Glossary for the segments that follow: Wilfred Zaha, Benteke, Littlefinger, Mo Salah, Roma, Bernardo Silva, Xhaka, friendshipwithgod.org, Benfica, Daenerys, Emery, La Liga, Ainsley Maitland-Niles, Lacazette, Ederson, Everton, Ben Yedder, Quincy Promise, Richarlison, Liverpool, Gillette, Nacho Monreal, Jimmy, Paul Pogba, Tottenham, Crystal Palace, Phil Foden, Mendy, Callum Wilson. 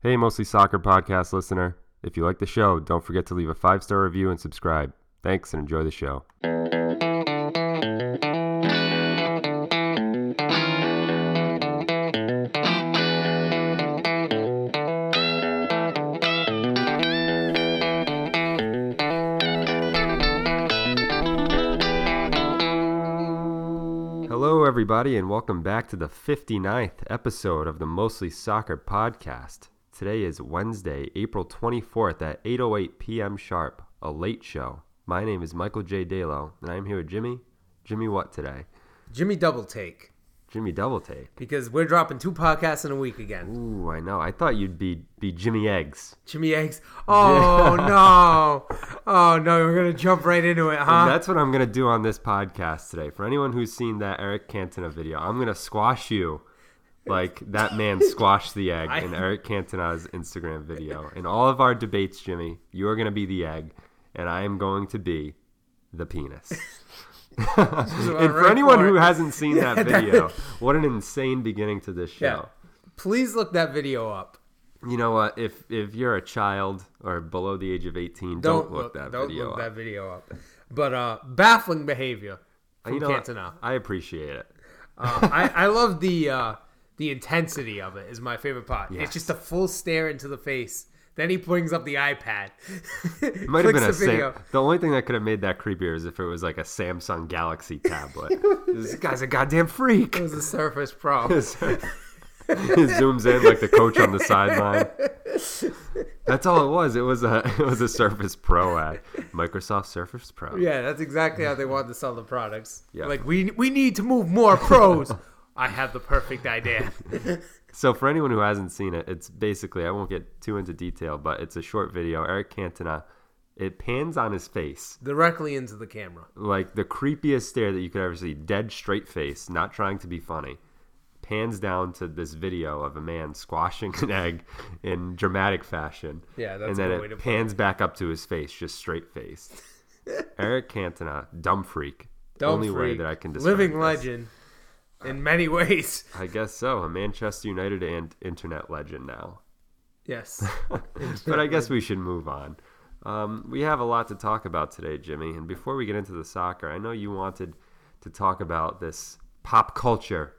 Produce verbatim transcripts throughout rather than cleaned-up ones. Hey, Mostly Soccer podcast listener. If you like the show, don't forget to leave a five-star review and subscribe. Thanks and enjoy the show. Hello, everybody, and welcome back to the fifty-ninth episode of the Mostly Soccer podcast. Today is Wednesday, April twenty-fourth at eight oh eight p.m. sharp, a late show. My name is Michael J. Dalo, and I am here with Jimmy. Jimmy what today? Jimmy Double Take. Jimmy Double Take? Because we're dropping two podcasts in a week again. Ooh, I know. I thought you'd be, be Jimmy Eggs. Jimmy Eggs? Oh, no. Oh, no. We're going to jump right into it, huh? And that's what I'm going to do on this podcast today. For anyone who's seen that Eric Cantona video, I'm going to squash you. Like that man squashed the egg in Eric Cantona's Instagram video. In all of our debates, Jimmy, you are going to be the egg, and I am going to be the penis. And for anyone who hasn't seen that video, what an insane beginning to this show. Yeah. Please look that video up. You know what? If if you're a child or below the age of eighteen, don't, don't look that don't video look up. Don't look that video up. But uh, baffling behavior from you know, Cantona. I appreciate it. Uh, I, I love the... Uh, The intensity of it is my favorite part. Yes. It's just a full stare into the face. Then he brings up the iPad. It might have been a Sam- The only thing that could have made that creepier is if it was like a Samsung Galaxy tablet. This guy's a goddamn freak. It was a Surface Pro. It zooms in like the coach on the sideline. That's all it was. It was a it was a Surface Pro ad. Microsoft Surface Pro. Yeah, that's exactly how they wanted to sell the products. Yep. Like we we need to move more pros. I have the perfect idea. So for anyone who hasn't seen it, it's basically, I won't get too into detail, but it's a short video. Eric Cantona, it pans on his face. Directly into the camera. Like the creepiest stare that you could ever see. Dead straight face, not trying to be funny. Pans down to this video of a man squashing an egg in dramatic fashion. Yeah, that's and a then way it to pans play. Back up to his face, just straight face. Eric Cantona, dumb freak. Dumb Only freak. Way that I can describe Living this. Legend. In many ways. I guess so. A Manchester United and internet legend now. Yes. But I guess we should move on. Um, we have a lot to talk about today, Jimmy. And before we get into the soccer, I know you wanted to talk about this pop culture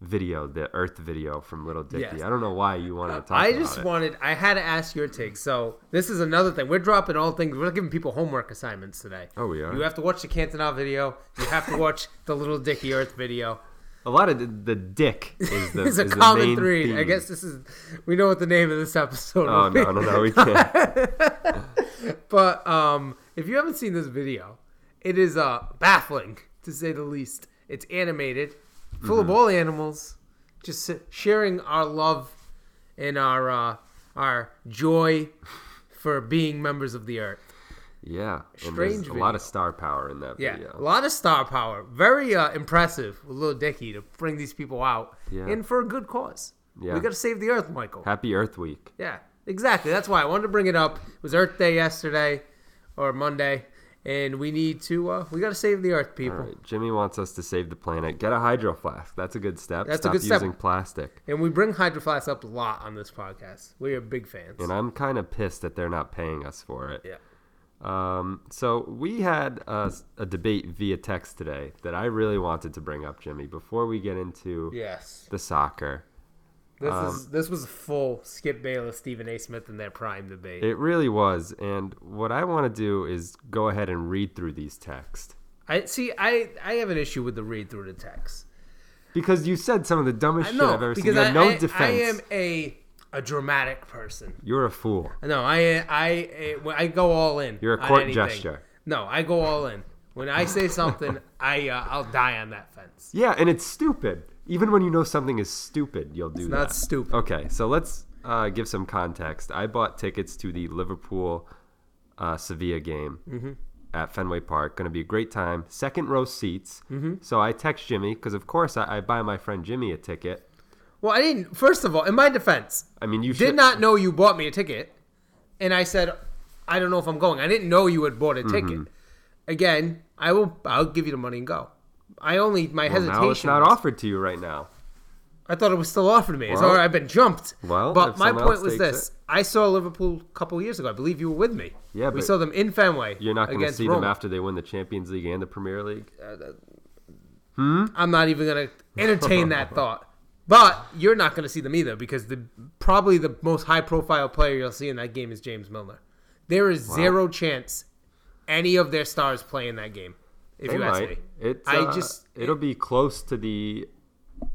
video, the Earth video from Little Dicky. Yes. I don't know why you wanted to talk I about it. I just wanted, I had to ask your take. So this is another thing. We're dropping all things. We're giving people homework assignments today. Oh, we are? You have to watch the Cantona video. You have to watch the Little Dicky Earth video. A lot of the, the dick is the, it's a is common the main thread. Theme. I guess this is, we know what the name of this episode oh, will be. Oh, no, no, no, we can't. But um, if you haven't seen this video, it is uh, baffling, to say the least. It's animated, full mm-hmm. of all animals, just sharing our love and our, uh, our joy for being members of the earth. Yeah, and strange. A lot of star power in that yeah, video. Yeah, a lot of star power. Very uh, impressive with Little Dicky to bring these people out, yeah. and for a good cause. Yeah, we got to save the Earth, Michael. Happy Earth Week. Yeah, exactly. That's why I wanted to bring it up. It was Earth Day yesterday or Monday, and we need to. Uh, we got to save the Earth, people. All right. Jimmy wants us to save the planet. Get a hydro flask. That's a good step. That's Stop a good step. Using plastic. And we bring hydro flasks up a lot on this podcast. We are big fans. And I'm kind of pissed that they're not paying us for it. Yeah. Um, so we had a, a debate via text today that I really wanted to bring up, Jimmy, before we get into yes. the soccer. This um, is this was a full Skip Bayless, Stephen A. Smith in their prime debate. It really was. And what I want to do is go ahead and read through these texts. I see. I, I have an issue with the read through the text because you said some of the dumbest know, shit I've ever seen. You had I, no I, defense. I am a. A dramatic person. You're a fool. No, I I I go all in. You're a court jester. No, I go all in. When I say something, I uh, I'll die on that fence. Yeah, and it's stupid. Even when you know something is stupid, you'll do that. It's not stupid. Okay, so let's uh, give some context. I bought tickets to the Liverpool uh, Sevilla game mm-hmm. at Fenway Park. Going to be a great time. Second row seats. Mm-hmm. So I text Jimmy because of course I, I buy my friend Jimmy a ticket. Well, I didn't. First of all, in my defense, I mean, you did should. not know you bought me a ticket, and I said, "I don't know if I'm going." I didn't know you had bought a ticket. Mm-hmm. Again, I will. I'll give you the money and go. I only my well, hesitation. Now it's not was, offered to you right now. I thought it was still offered me. Well, it's all right, I've been jumped. Well, but my point was this. It. I saw Liverpool a couple of years ago. I believe you were with me. Yeah, we but saw them in Fenway. You're not going to see Roma. Them after they win the Champions League and the Premier League? Uh, hmm? I'm not even going to entertain that thought. But you're not going to see them either because the probably the most high-profile player you'll see in that game is James Milner. There is wow. zero chance any of their stars play in that game, if they you ask might. Me. It's, I uh, just, it'll it, be close to the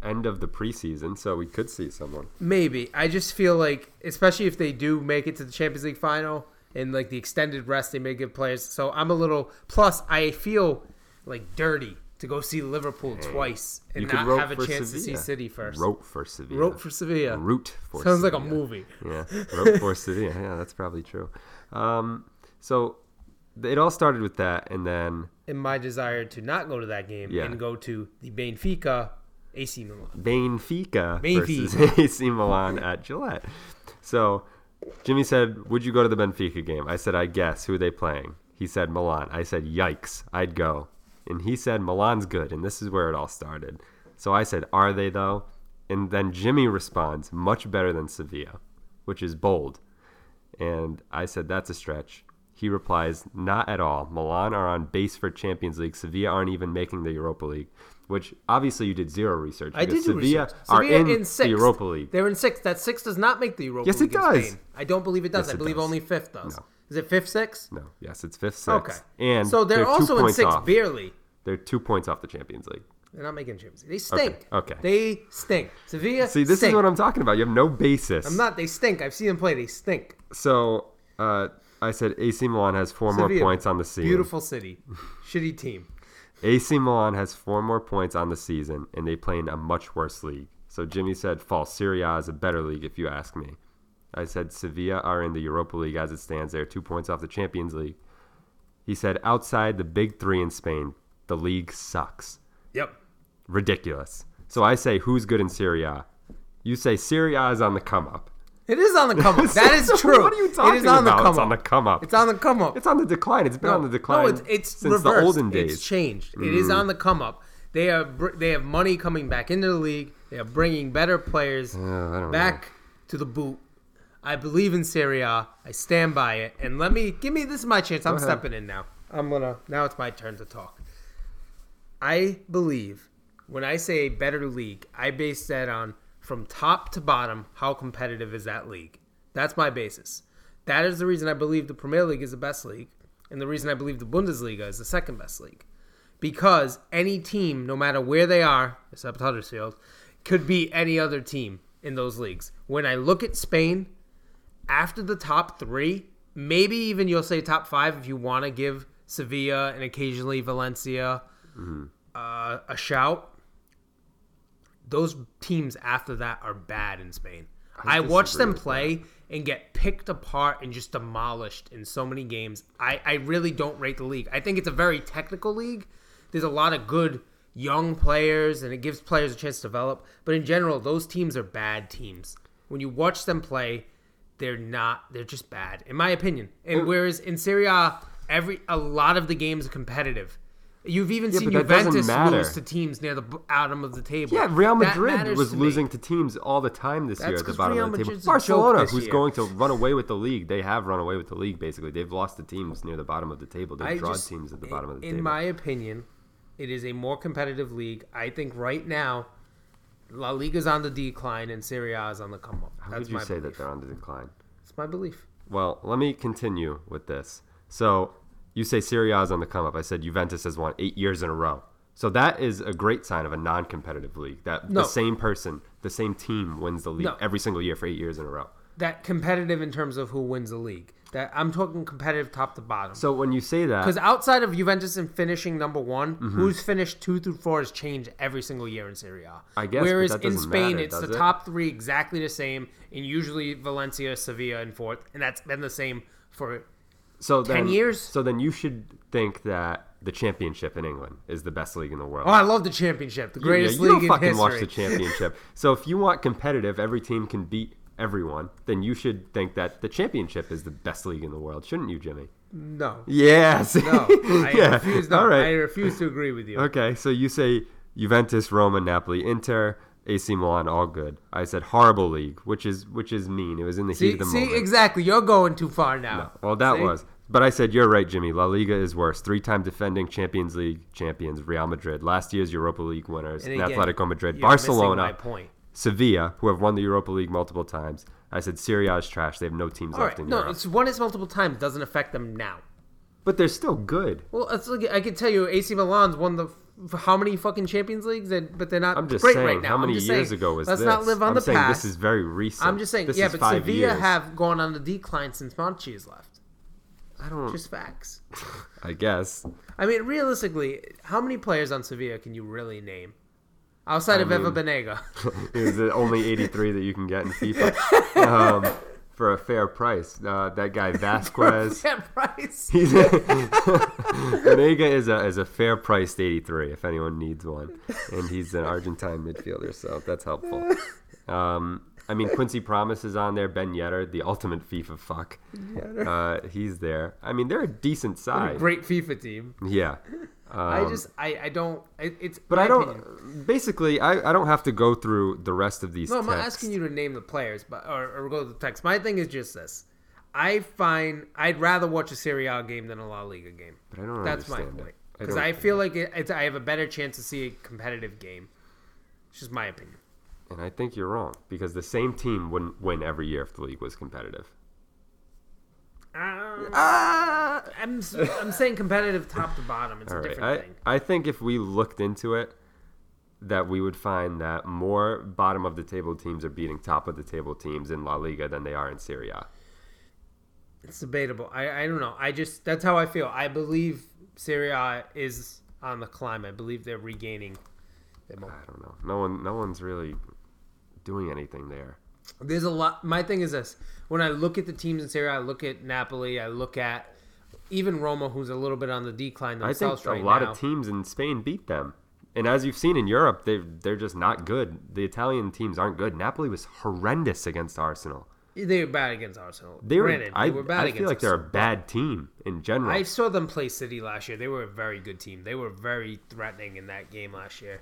end of the preseason, so we could see someone. Maybe. I just feel like, especially if they do make it to the Champions League final and like the extended rest they may give players. So I'm a little, plus I feel like dirty to go see Liverpool hey. twice and you not have a chance Sevilla. to see City first. Rote for Sevilla. Rote for Sevilla. Root for Sounds Sevilla. Like a movie. Yeah. Rote for Sevilla. Yeah, that's probably true. Um, so it all started with that, and then... And my desire to not go to that game yeah. and go to the Benfica... A C Milan. Benfica versus A C Milan at Gillette. So Jimmy said, would you go to the Benfica game? I said, I guess. Who are they playing? He said, Milan. I said, yikes, I'd go. And he said, Milan's good. And this is where it all started. So I said, are they though? And then Jimmy responds, much better than Sevilla, which is bold. And I said, that's a stretch. He replies, not at all. Milan are on base for Champions League. Sevilla aren't even making the Europa League. Which obviously you did zero research. I did do Sevilla research. Are Sevilla in, in the Europa League. They're in sixth. That sixth does not make the Europa yes, League. Yes, it does. Spain. I don't believe it does. Yes, I believe does. Only fifth does. No. Is it fifth, sixth? No. Yes, it's fifth, sixth. Okay. And so they're, they're also in sixth, barely. They're two points off the Champions League. They're not making Champions League. They stink. Okay. okay. They stink. Sevilla. See, this stink. is what I'm talking about. You have no basis. I'm not. They stink. I've seen them play. They stink. So uh, I said A C Milan has four Sevilla, more points on the scene. Beautiful city. Shitty team. A C Milan has four more points on the season, and they play in a much worse league. So Jimmy said, false, Serie A is a better league if you ask me. I said, Sevilla are in the Europa League as it stands. They're two points off the Champions League. He said, outside the big three in Spain, the league sucks. Yep. Ridiculous. So I say, who's good in Serie A? You say, Serie A is on the come-up. It is on the come up. That is true. What are you talking about? It's on the come up. It's on the come up. It's on the decline. It's been on the decline. No, it's it's since the olden days. It's changed. It is on the come up. They are they have money coming back into the league. They are bringing better players back to the boot. I believe in Serie A. I stand by it. And let me give me this is my chance. I'm stepping in now. I'm gonna now it's my turn to talk. I believe when I say better league, I base that on from top to bottom, how competitive is that league? That's my basis. That is the reason I believe the Premier League is the best league, and the reason I believe the Bundesliga is the second best league. Because any team, no matter where they are, except Huddersfield, could be any other team in those leagues. When I look at Spain, after the top three, maybe even you'll say top five if you want to give Sevilla and occasionally Valencia mm-hmm. uh, a shout. Those teams after that are bad in Spain. I, I watch them play and get picked apart and just demolished in so many games. I, I really don't rate the league. I think it's a very technical league. There's a lot of good young players, and it gives players a chance to develop. But in general, those teams are bad teams. When you watch them play, they're not. They're just bad, in my opinion. And mm. whereas in Serie A, every, a lot of the games are competitive. You've even yeah, seen Juventus lose to teams near the bottom of the table. Yeah, Real Madrid was losing to teams all the time this That's year at the bottom Real of the Madrid's table. Barcelona, who's year. going to run away with the league, they have run away with the league, basically. They've lost to teams near the bottom of the table. They've drawn teams at the bottom of the in table. In my opinion, it is a more competitive league. I think right now, La Liga's on the decline and Serie A is on the come-up. How That's would you my say belief. that they're on the decline? It's my belief. Well, let me continue with this. So... You say Serie A is on the come up. I said Juventus has won eight years in a row. So that is a great sign of a non-competitive league. That no. the same person, the same team wins the league no. every single year for eight years in a row. That competitive in terms of who wins the league. That I'm talking competitive top to bottom. So when you say that... Because outside of Juventus and finishing number one, mm-hmm. who's finished two through four has changed every single year in Serie A. I guess, Whereas but that in Spain, matter, it's the it? top three exactly the same, and usually Valencia, Sevilla, and fourth. And that's been the same for... So Ten then, years? So then you should think that the championship in England is the best league in the world. Oh, I love the championship. The greatest yeah, yeah, league in history. You don't fucking watch the championship. So if you want competitive, every team can beat everyone, then you should think that the championship is the best league in the world. Shouldn't you, Jimmy? No. Yes. No. I, yeah. refuse, no, All right. I refuse to agree with you. Okay, so you say Juventus, Roma, Napoli, Inter... A C Milan, all good. I said horrible league, which is which is mean. It was in the see, heat of the see, moment. See, exactly. You're going too far now. No. Well, that see? was. But I said, you're right, Jimmy. La Liga is worse. Three-time defending Champions League champions, Real Madrid. Last year's Europa League winners, and again, Atletico Madrid. Barcelona, my point. Sevilla, who have won the Europa League multiple times. I said, Serie A is trash. They have no teams all left right. in no, Europe. No, it's one is multiple times. Doesn't affect them now. But they're still good. Well, it's like, I can tell you, A C Milan's won the how many fucking Champions Leagues, and but they're not I'm just great saying, right now. How many years saying, ago was let's this? Let's not live on I'm the saying past. This is very recent. I'm just saying, this yeah, but Sevilla years. have gone on the decline since Monchi has left. I don't. Just facts. I guess. I mean, realistically, how many players on Sevilla can you really name? Outside I of mean, Eva Banega. Is it only eighty-three that you can get in FIFA? Um, for a fair price. Uh, that guy Vasquez. For a fair price. Banega is a, is a fair-priced eighty-three if anyone needs one. And he's an Argentine midfielder, so that's helpful. Um, I mean, Quincy Promise is on there. Ben Yedder, the ultimate FIFA fuck. Uh, he's there. I mean, they're a decent side. They're a great FIFA team. Yeah. Um, I just, I, I don't, it, it's, but I don't, opinion. basically, I, I don't have to go through the rest of these. No, I'm texts. not asking you to name the players, but, or, or go to the text. My thing is just this. I find, I'd rather watch a Serie A game than a La Liga game. But I don't That's my point. Because I, I feel like it, it's, I have a better chance to see a competitive game. It's just my opinion. And I think you're wrong, because the same team wouldn't win every year if the league was competitive. Um, ah! I'm I'm saying competitive top to bottom. It's All a right. different I, thing. I think if we looked into it, that we would find that more bottom of the table teams are beating top of the table teams in La Liga than they are in Serie A. It's debatable. I, I don't know. I just that's how I feel. I believe Serie A is on the climb. I believe they're regaining their momentum. I don't know. No one no one's really doing anything there. There's a lot. My thing is this. When I look at the teams in Serie A, I look at Napoli, I look at even Roma, who's a little bit on the decline themselves right now. I think a lot of teams in Spain beat them. And as you've seen in Europe, they they're just not good. The Italian teams aren't good. Napoli was horrendous against Arsenal. They were bad against Arsenal. They were, Granted, I, they were bad I against feel like Arsenal. They're a bad team in general. I saw them play City last year. They were a very good team. They were very threatening in that game last year.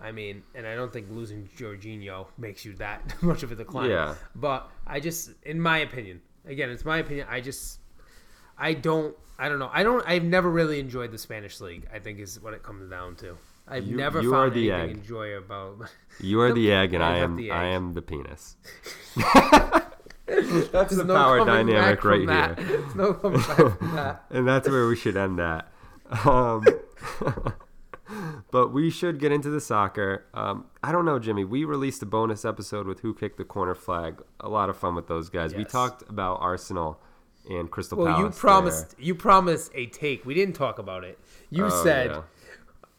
I mean, and I don't think losing Jorginho makes you that much of a decline. Yeah. But I just, in my opinion, again, it's my opinion. I just, I don't, I don't know. I don't, I've never really enjoyed the Spanish league, I think is what it comes down to. I've you, never you found anything enjoyable about. You are the, the egg and I am, I am the penis. That's There's the no power dynamic right that. here. There's no coming back from that. And that's where we should end that. Um, But we should get into the soccer. Um, I don't know, Jimmy. We released a bonus episode with Who Kicked the Corner Flag. A lot of fun with those guys. Yes. We talked about Arsenal and Crystal well, Palace. Well, you promised there. you promised a take. We didn't talk about it. You oh, said, yeah.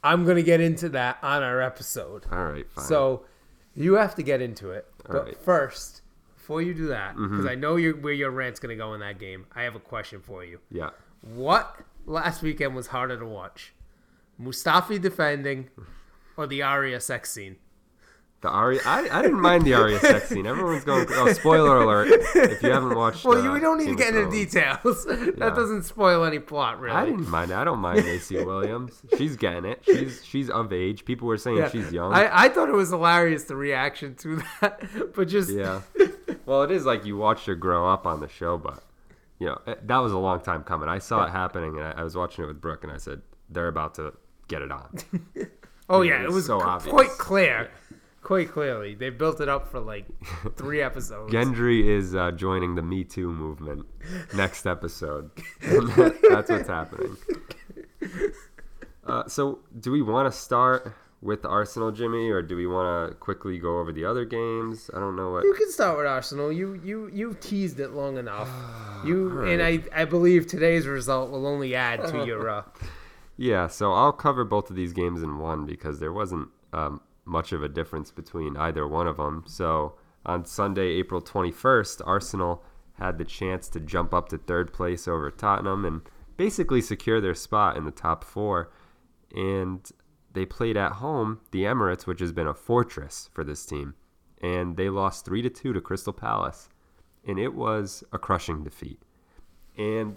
I'm going to get into that on our episode. All right, fine. So you have to get into it. All but right. first, before you do that, because mm-hmm. I know you're, where your rant's going to go in that game, I have a question for you. Yeah. What last weekend was harder to watch? Mustafi defending or the Aria sex scene? The Aria, I, I didn't mind the Aria sex scene. Everyone's going, oh, spoiler alert, if you haven't watched Well, uh, we don't need to get into details. Yeah. That doesn't spoil any plot, really. I didn't mind it. I don't mind Lacey Williams. She's getting it. She's she's of age. People were saying yeah. she's young. I, I thought it was hilarious, the reaction to that. But just... Yeah. Well, it is like you watched her grow up on the show, but, you know, that was a long time coming. I saw it happening, and I, I was watching it with Brooke, and I said, they're about to... get it on. oh and yeah, it was, it was so c- quite clear, yeah. quite clearly. They built it up for like three episodes. Gendry is uh, joining the Me Too movement next episode. That's what's happening. Uh, so, do we want to start with Arsenal, Jimmy, or do we want to quickly go over the other games? I don't know what. You can start with Arsenal. You you you teased it long enough. You right. and I I believe today's result will only add to your. Uh, Yeah, so I'll cover both of these games in one because there wasn't um, much of a difference between either one of them. So on Sunday, April twenty-first, Arsenal had the chance to jump up to third place over Tottenham and basically secure their spot in the top four. And they played at home, the Emirates, which has been a fortress for this team. And they lost three to two to Crystal Palace. And it was a crushing defeat. And...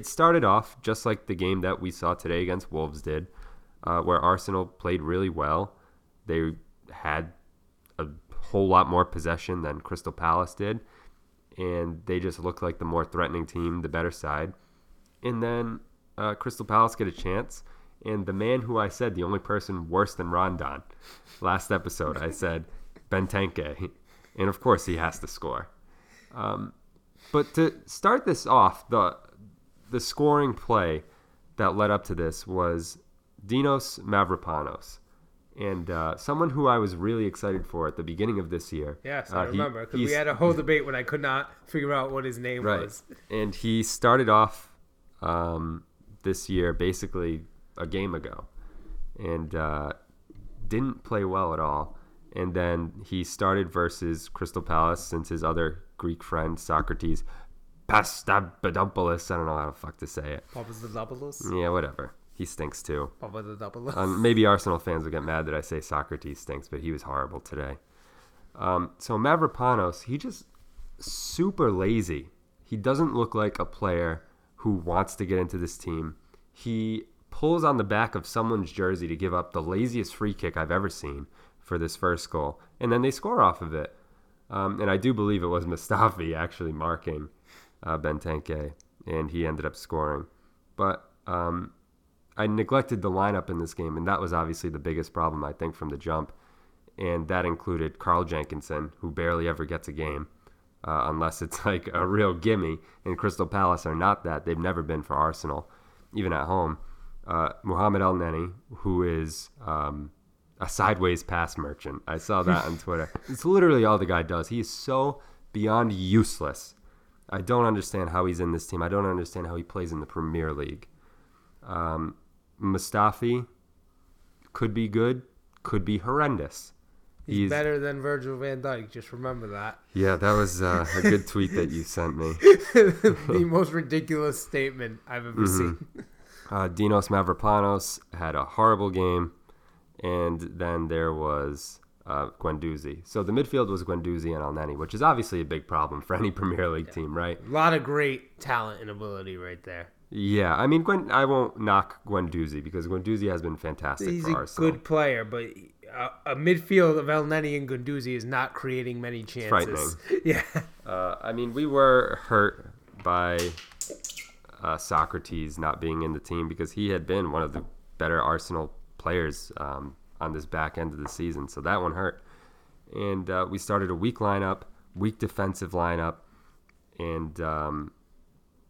it started off just like the game that we saw today against Wolves did, uh, where Arsenal played really well. They had whole lot more possession than Crystal Palace did, and they just looked like the more threatening team, the better side. And then uh, Crystal Palace get a chance, and the man who I said, the only person worse than Rondon, last episode I said Benteke, and of course he has to score. Um, but to start this off, the the scoring play that led up to this was Dinos Mavropanos, and uh, someone who I was really excited for at the beginning of this year. Yes, I uh, he, remember, because we had a whole debate when I could not figure out what his name right. was. And he started off um, this year basically a game ago, and uh, didn't play well at all. And then he started versus Crystal Palace since his other Greek friend, Sokratis Pastathopoulos, I don't know how the fuck to say it. Papastathopoulos? Yeah, whatever. He stinks too. Papastathopoulos. Um, maybe Arsenal fans will get mad that I say Sokratis stinks, but he was horrible today. Um, so Mavropanos, he just super lazy. He doesn't look like a player who wants to get into this team. He pulls on the back of someone's jersey to give up the laziest free kick I've ever seen for this first goal, and then they score off of it. Um, and I do believe it was Mustafi actually marking uh, Benteke, and he ended up scoring. But um, I neglected the lineup in this game, and that was obviously the biggest problem, I think, from the jump. And that included Carl Jenkinson, who barely ever gets a game, uh, unless it's like a real gimme, and Crystal Palace are not that. They've never been for Arsenal, even at home. Uh, Mohamed Elneny, who is... Um, a sideways pass merchant. I saw that on Twitter. It's literally all the guy does. He is so beyond useless. I don't understand how he's in this team. I don't understand how he plays in the Premier League. Um, Mustafi could be good, could be horrendous. He's, he's better than Virgil van Dijk. Just remember that. Yeah, that was uh, a good tweet that you sent me. The most ridiculous statement I've ever mm-hmm. seen. Uh, Dinos Mavropanos had a horrible game. And then there was uh, Guendouzi. So the midfield was Guendouzi and Elneny, which is obviously a big problem for any Premier League yeah. team, right? A lot of great talent and ability right there. Yeah, I mean, Gwen, I won't knock Guendouzi because Guendouzi has been fantastic He's for Arsenal. He's a good player, but a, a midfield of Elneny and Guendouzi is not creating many chances. Frightening. yeah. Uh, I mean, we were hurt by uh, Sokratis not being in the team because he had been one of the better Arsenal players. players um, on this back end of the season, so that one hurt. And uh, we started a weak lineup, weak defensive lineup, and um,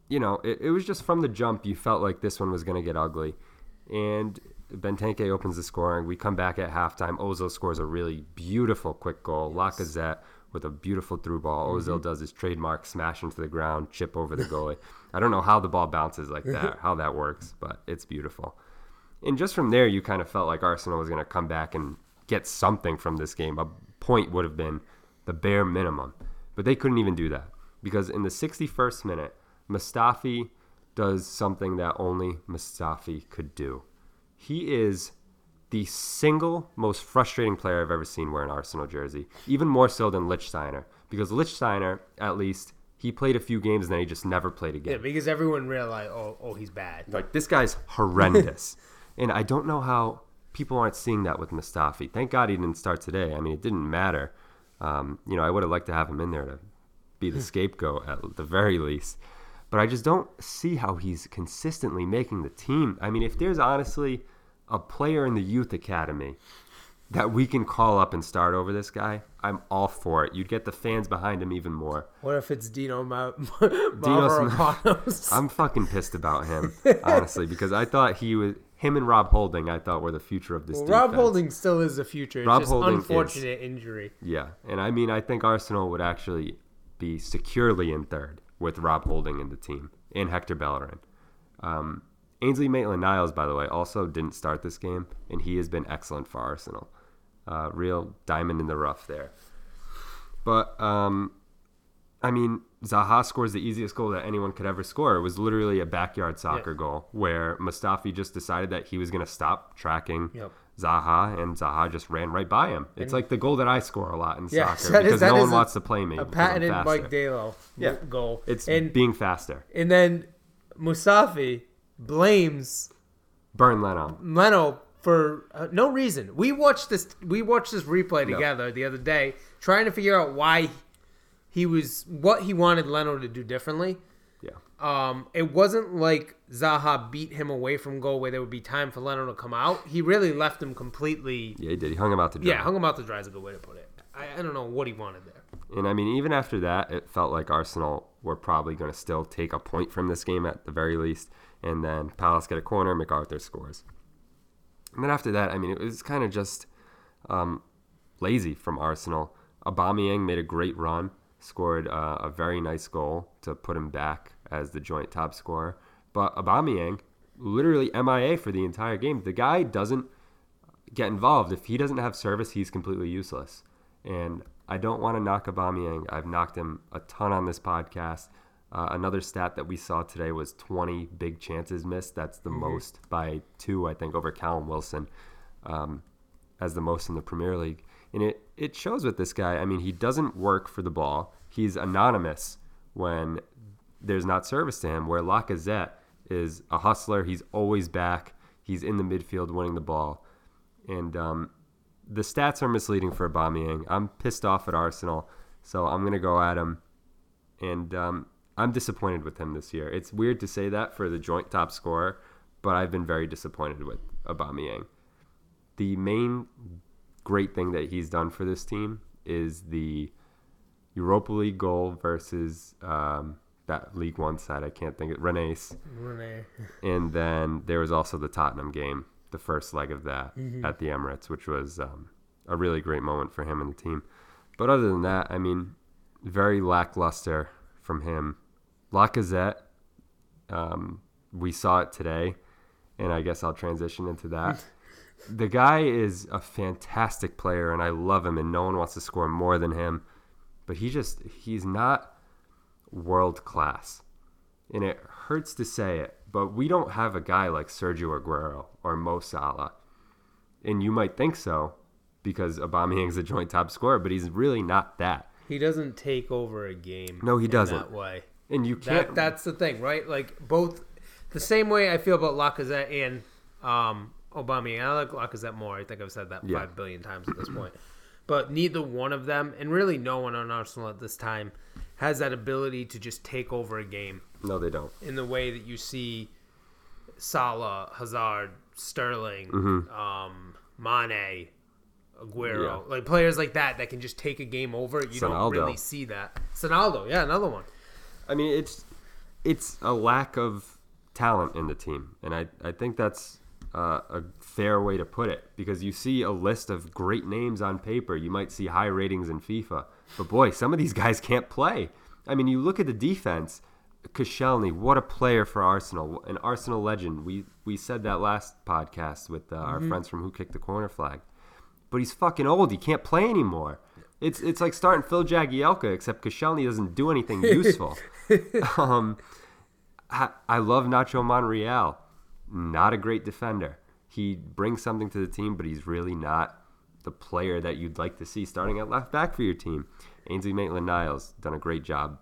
you know, it, it was just from the jump you felt like this one was going to get ugly. And Benteke opens the scoring. We come back at halftime. Ozil scores a really beautiful quick goal. Yes. Lacazette with a beautiful through ball. Mm-hmm. Ozil does his trademark smash into the ground, chip over the goalie. I don't know how the ball bounces like that, how that works, but it's beautiful. And just from there, you kind of felt like Arsenal was going to come back and get something from this game. A point would have been the bare minimum. But they couldn't even do that. Because in the sixty-first minute, Mustafi does something that only Mustafi could do. He is the single most frustrating player I've ever seen wear an Arsenal jersey. Even more so than Lichtsteiner. Because Lichtsteiner, at least... he played a few games, and then he just never played again. Yeah, because everyone realized, oh, oh, he's bad. Like, this guy's horrendous. And I don't know how people aren't seeing that with Mustafi. Thank God he didn't start today. I mean, it didn't matter. Um, you know, I would have liked to have him in there to be the scapegoat at the very least. But I just don't see how he's consistently making the team. I mean, if there's honestly a player in the youth academy that we can call up and start over this guy, I'm all for it. You'd get the fans behind him even more. What if it's Dino Ma- Ma- Mavropanos? I'm fucking pissed about him, honestly, because I thought he was him and Rob Holding. I thought were the future of this. Well, defense. Rob Holding still is the future. It's Rob just Holding unfortunate is, injury. Yeah, and I mean, I think Arsenal would actually be securely in third with Rob Holding in the team and Hector Bellerin. Um, Ainsley Maitland-Niles, by the way, also didn't start this game, and he has been excellent for Arsenal. Uh, real diamond in the rough there. But, um, I mean, Zaha scores the easiest goal that anyone could ever score. It was literally a backyard soccer yeah. goal where Mustafi just decided that he was going to stop tracking yep. Zaha, and Zaha just ran right by him. It's and like the goal that I score a lot in yeah, soccer that because is, that no is one a, wants to play me. A patented Mike Dalo yeah. goal. It's and, being faster. And then Mustafi blames Burn Leno. Leno for uh, no reason. We watched this we watched this replay together no. the other day, trying to figure out why he was what he wanted Leno to do differently. Yeah. Um, it wasn't like Zaha beat him away from goal where there would be time for Leno to come out. He really left him completely. Yeah, he did. He hung him out to dry. Yeah, hung him out to dry is a good way to put it. I, I don't know what he wanted there. And I mean, even after that, it felt like Arsenal were probably going to still take a point from this game at the very least. And then Palace get a corner, MacArthur scores. And then after that, I mean, it was kind of just um, lazy from Arsenal. Aubameyang made a great run, scored uh, a very nice goal to put him back as the joint top scorer. But Aubameyang, literally M I A for the entire game. The guy doesn't get involved. If he doesn't have service, he's completely useless. And I don't want to knock Aubameyang. I've knocked him a ton on this podcast. Uh, another stat that we saw today was twenty big chances missed. That's the mm-hmm. most by two, I think, over Callum Wilson um, as the most in the Premier League. And it, it shows with this guy. I mean, he doesn't work for the ball. He's anonymous when there's not service to him, where Lacazette is a hustler. He's always back. He's in the midfield winning the ball. And um, the stats are misleading for Aubameyang. I'm pissed off at Arsenal, so I'm going to go at him. And um, I'm disappointed with him this year. It's weird to say that for the joint top scorer, but I've been very disappointed with Aubameyang. The main great thing that he's done for this team is the Europa League goal versus um, that League One side. I can't think of it. Rennes. Rennes. And then there was also the Tottenham game, the first leg of that mm-hmm. at the Emirates, which was um, a really great moment for him and the team. But other than that, I mean, very lackluster from him. Lacazette, um, we saw it today, and I guess I'll transition into that. The guy is a fantastic player, and I love him, and no one wants to score more than him. But he just, he's not world class. And it hurts to say it, but we don't have a guy like Sergio Aguero or Mo Salah. And you might think so because Aubameyang's a joint top scorer, but he's really not that. He doesn't take over a game. No, he doesn't. That way. And you can't. That, that's the thing, right? Like, both the same way I feel about Lacazette and um, Aubameyang. I like Lacazette more. I think I've said that yeah. five billion times at this point. But neither one of them, and really no one on Arsenal at this time, has that ability to just take over a game. No, they don't. In the way that you see Salah, Hazard, Sterling, mm-hmm. um, Mane, Aguero, yeah. like players like that that can just take a game over. You Sanaldo. Don't really see that. Sanaldo, yeah, another one. I mean, it's it's a lack of talent in the team, and I, I think that's uh, a fair way to put it, because you see a list of great names on paper. You might see high ratings in FIFA, but boy, some of these guys can't play. I mean, you look at the defense. Koscielny, what a player for Arsenal, an Arsenal legend. We we said that last podcast with uh, mm-hmm. our friends from Who Kicked the Corner Flag. But he's fucking old. He can't play anymore. It's it's like starting Phil Jagielka, except Koscielny doesn't do anything useful. um, I, I love Nacho Monreal. Not a great defender. He brings something to the team, but he's really not the player that you'd like to see starting at left back for your team. Ainsley Maitland-Niles done a great job,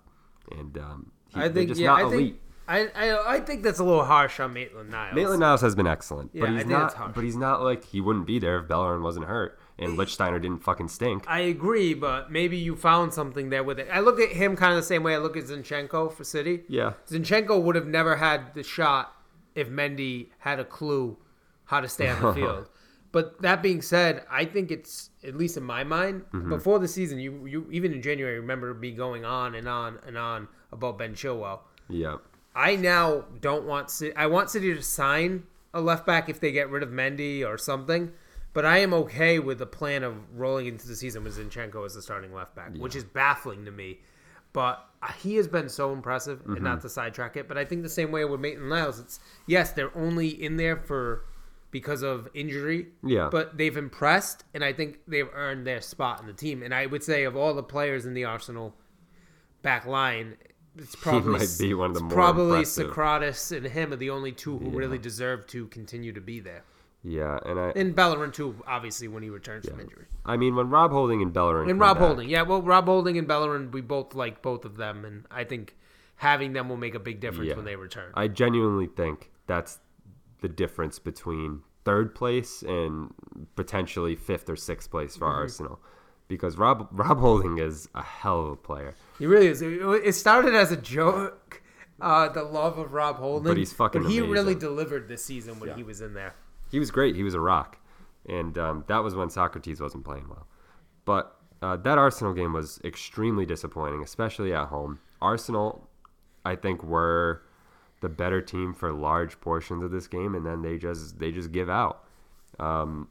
and um, he, I think, they're just yeah, not I elite. Think, I, I I think that's a little harsh on Maitland-Niles. Maitland-Niles has been excellent, yeah, but he's I think not. That's harsh. But he's not like he wouldn't be there if Bellerin wasn't hurt. And Lichtsteiner didn't fucking stink. I agree, but maybe you found something there with it. I look at him kind of the same way I look at Zinchenko for City. Yeah. Zinchenko would have never had the shot if Mendy had a clue how to stay on the field. But that being said, I think it's, at least in my mind, mm-hmm. before the season, you, you even in January, remember me going on and on and on about Ben Chilwell. Yeah. I now don't want City. I want City to sign a left back if they get rid of Mendy or something. But I am okay with the plan of rolling into the season with Zinchenko as the starting left back, yeah. which is baffling to me. But he has been so impressive, mm-hmm. and not to sidetrack it, but I think the same way with Maitland-Niles. It's yes, they're only in there for because of injury, yeah. but they've impressed, and I think they've earned their spot in the team. And I would say of all the players in the Arsenal back line, it's probably he might be one of the more probably impressive. Sokratis and him are the only two who yeah. really deserve to continue to be there. Yeah, and I and Bellerin too, obviously, when he returns yeah. from injury. I mean, when Rob Holding and Bellerin and Rob back, Holding, yeah, well, Rob Holding and Bellerin, we both like both of them, and I think having them will make a big difference yeah. when they return. I genuinely think that's the difference between third place and potentially fifth or sixth place for mm-hmm. Arsenal, because Rob Rob Holding is a hell of a player. He really is. It started as a joke, uh, the love of Rob Holding, but he's fucking but he amazing. Really delivered this season when yeah. he was in there. He was great. He was a rock, and um, that was when Sokratis wasn't playing well. But uh, that Arsenal game was extremely disappointing, especially at home. Arsenal, I think, were the better team for large portions of this game, and then they just they just give out. Um,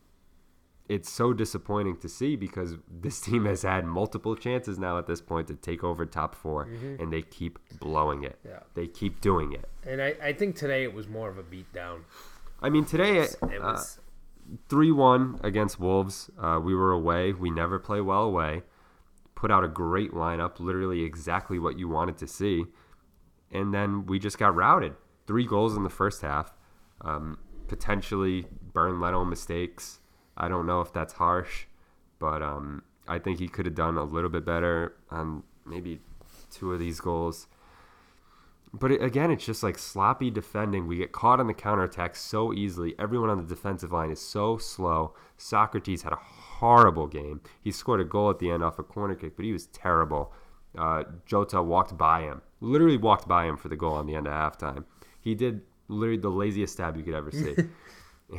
it's so disappointing to see because this team has had multiple chances now at this point to take over top four, mm-hmm. and they keep blowing it. Yeah. They keep doing it. And I, I think today it was more of a beatdown. I mean, today it was three one against Wolves. Uh, we were away. We never play well away. Put out a great lineup, literally exactly what you wanted to see. And then we just got routed. Three goals in the first half. Um, potentially Burn Leno mistakes. I don't know if that's harsh, but um, I think he could have done a little bit better on maybe two of these goals. But it, again, it's just like sloppy defending. We get caught on the counterattack so easily. Everyone on the defensive line is so slow. Sokratis had a horrible game. He scored a goal at the end off a corner kick, but he was terrible. Uh, Jota walked by him. Literally walked by him for the goal on the end of halftime. He did literally the laziest stab you could ever see.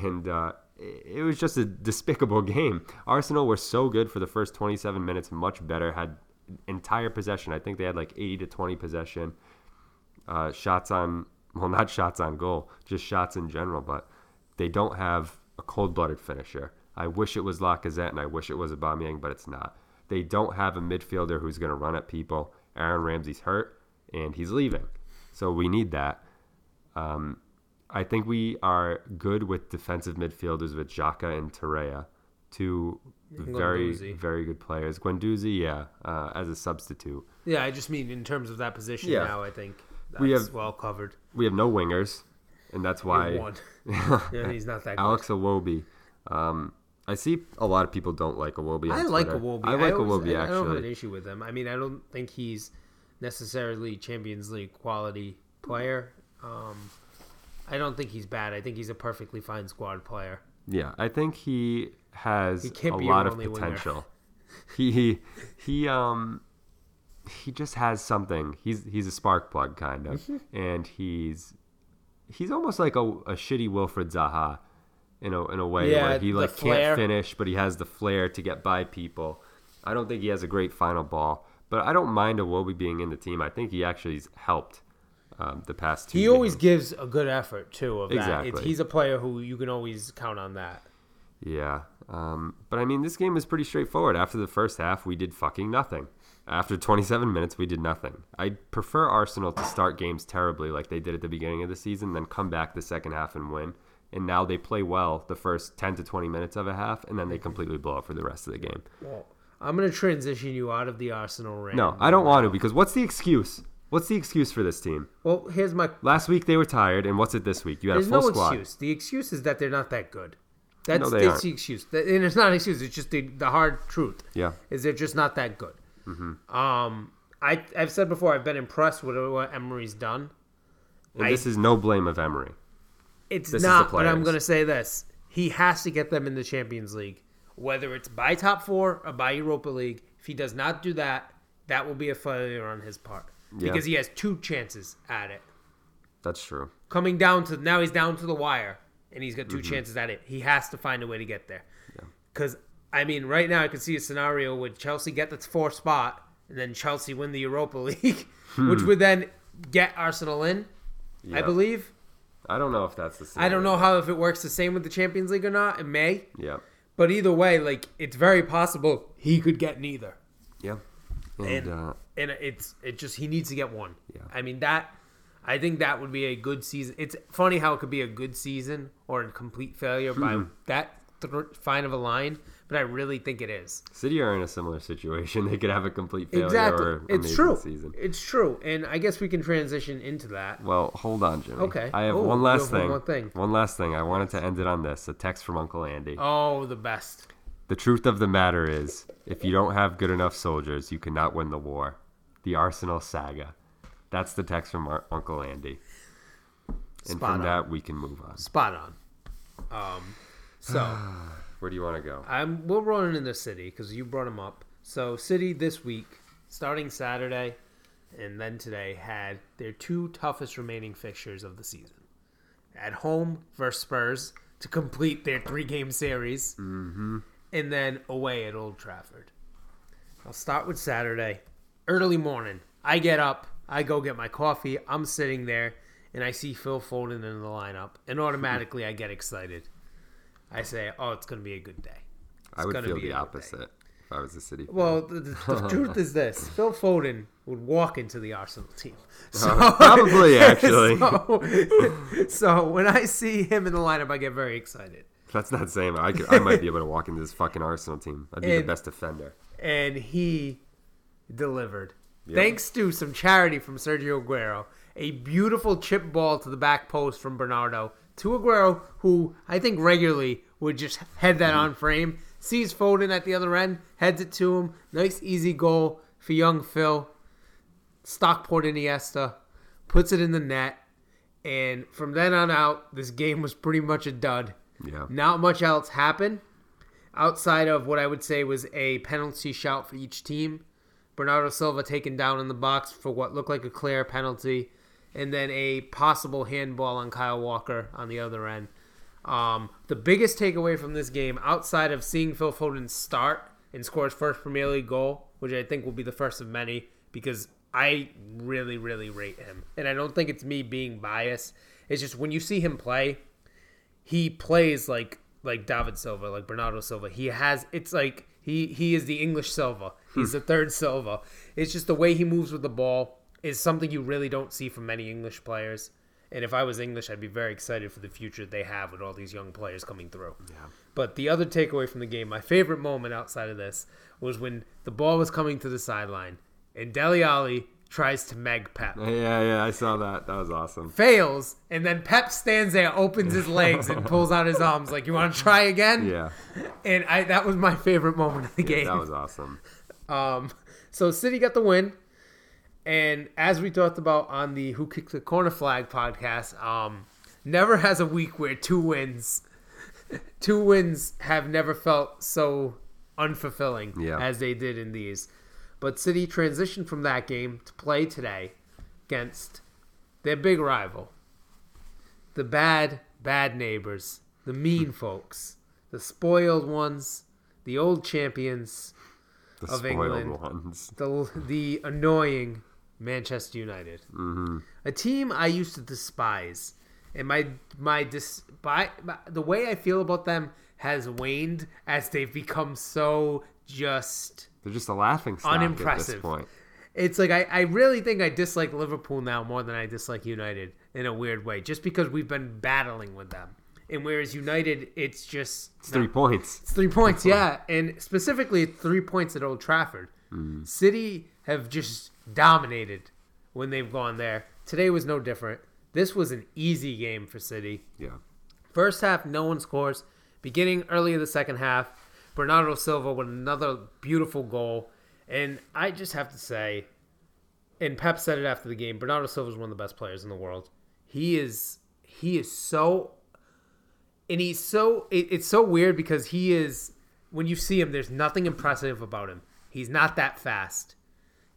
and uh, it was just a despicable game. Arsenal were so good for the first twenty-seven minutes, much better, had entire possession. I think they had like eighty to twenty possession. Uh, shots on, well, not shots on goal, just shots in general, but they don't have a cold-blooded finisher. I wish it was Lacazette and I wish it was Aubameyang, but it's not. They don't have a midfielder who's going to run at people. Aaron Ramsey's hurt. And he's leaving. So we need that. Um, I think we are good with defensive midfielders with Xhaka and Torreira. Two very, very good players. Guendouzi, yeah, uh, as a substitute. Yeah, I just mean in terms of that position yeah. now, I think that's we have, well covered. We have no wingers, and that's why one. yeah, he's not that good. Alex Iwobi. Um, I see a lot of people don't like Iwobi. I like Iwobi. I like Iwobi, actually. I don't have an issue with him. I mean, I don't think he's necessarily Champions League quality player. Um, I don't think he's bad. I think he's a perfectly fine squad player. Yeah, I think he has he a lot of potential. he he he um he just has something. He's he's a spark plug kind of, and he's he's almost like a, a shitty Wilfred Zaha, you know, in a way yeah, where he like can't finish, but he has the flair to get by people. I don't think he has a great final ball. But I don't mind Iwobi being in the team. I think he actually's helped um, the past two years. He always games. gives a good effort, too, of exactly. that. It's, he's a player who you can always count on that. Yeah. Um, but, I mean, this game was pretty straightforward. After the first half, we did fucking nothing. After twenty-seven minutes, we did nothing. I prefer Arsenal to start games terribly like they did at the beginning of the season, then come back the second half and win. And now they play well the first ten to twenty minutes of a half, and then they completely blow up for the rest of the game. Well, I'm going to transition you out of the Arsenal range. No, I don't want to, because what's the excuse? What's the excuse for this team? Well, here's my... Last week they were tired, and what's it this week? You had a full squad. There's no excuse. The excuse is that they're not that good. That's, no, they that's aren't. the excuse. And it's not an excuse. It's just the, the hard truth. Yeah. Is they're just not that good. Mm-hmm. Um, I, I've said before, I've been impressed with what Emery's done. And I, this is no blame of Emery. It's this not, but I'm going to say this. He has to get them in the Champions League. Whether it's by top four or by Europa League, if he does not do that, that will be a failure on his part. Yeah. Because he has two chances at it. That's true. Coming down to, now he's down to the wire, and he's got two mm-hmm. chances at it. He has to find a way to get there. Because, yeah. I mean, right now I can see a scenario where Chelsea get the fourth spot, and then Chelsea win the Europa League, hmm. which would then get Arsenal in, yeah. I believe. I don't know if that's the same. I don't know how if it works the same with the Champions League or not. It may. Yeah. But either way, like, it's very possible he could get neither. Yeah. And and, uh, and it's it just he needs to get one. Yeah. I mean, that I think that would be a good season. It's funny how it could be a good season or a complete failure mm-hmm. by that th- fine of a line, but I really think it is. City are in a similar situation. They could have a complete failure exactly. or an amazing true. season. It's true. And I guess we can transition into that. Well, hold on, Jimmy. Okay. I have Ooh, one last thing. One, thing. one last thing. I wanted to end it on this. A text from Uncle Andy. Oh, the best. The truth of the matter is, if you don't have good enough soldiers, you cannot win the war. The Arsenal saga. That's the text from our Uncle Andy. And Spot from on. that, we can move on. Spot on. Um, so where do you want to go? I'm we're running in the City because you brought them up. So City this week, starting Saturday, and then today had their two toughest remaining fixtures of the season. At home versus Spurs to complete their three-game series, mm-hmm. and then away at Old Trafford. I'll start with Saturday. Early morning, I get up, I go get my coffee, I'm sitting there, and I see Phil Foden in the lineup, and automatically I get excited. I say, oh, it's going to be a good day. It's I would feel the opposite day. If I was a City fan. Well, the, the, the truth is this. Phil Foden would walk into the Arsenal team. So, uh, probably, actually. So, so when I see him in the lineup, I get very excited. That's not saying I, could, I might be able to walk into this fucking Arsenal team. I'd be and, the best defender. And he delivered. Yep. Thanks to some charity from Sergio Aguero. A beautiful chip ball to the back post from Bernardo to Aguero, who I think regularly would just head that mm. on frame. Sees Foden at the other end, heads it to him. Nice easy goal for young Phil. Stockport Iniesta puts it in the net. And from then on out, this game was pretty much a dud. Yeah. Not much else happened outside of what I would say was a penalty shout for each team. Bernardo Silva taken down in the box for what looked like a clear penalty. And then a possible handball on Kyle Walker on the other end. Um, the biggest takeaway from this game, outside of seeing Phil Foden start and score his first Premier League goal, which I think will be the first of many, because I really, really rate him. And I don't think it's me being biased. It's just when you see him play, he plays like like David Silva, like Bernardo Silva. He has – it's like he, he is the English Silva. He's the third Silva. It's just the way he moves with the ball is something you really don't see from many English players. And if I was English, I'd be very excited for the future they have with all these young players coming through. Yeah. But the other takeaway from the game, my favorite moment outside of this, was when the ball was coming to the sideline and Dele Alli tries to meg Pep. Yeah, yeah, I saw that. That was awesome. Fails, and then Pep stands there, opens his legs, and pulls out his arms like, you want to try again? Yeah. And I that was my favorite moment of the yeah, game. That was awesome. Um, so City got the win. And as we talked about on the Who Kicked the Corner Flag podcast, um, never has a week where two wins, two wins have never felt so unfulfilling yeah. as they did in these. But City transitioned from that game to play today against their big rival, the bad, bad neighbors, the mean folks, the spoiled ones, the old champions the of England, ones. the the annoying Manchester United, mm-hmm. a team I used to despise, and my my dis by, my, the way I feel about them has waned as they've become so just they're just a laughing stock unimpressive. At this point. It's like I, I really think I dislike Liverpool now more than I dislike United in a weird way, just because we've been battling with them, and whereas United, it's just it's no, three points, it's three points, yeah, and specifically it's three points at Old Trafford. Mm. City have just dominated when they've gone there. Today was no different. This was an easy game for City. Yeah. First half, no one scores. Beginning early in the second half, Bernardo Silva with another beautiful goal. And I just have to say, and Pep said it after the game, Bernardo Silva is one of the best players in the world. He is he is so and he's so it, it's so weird because he is when you see him, there's nothing impressive about him. He's not that fast.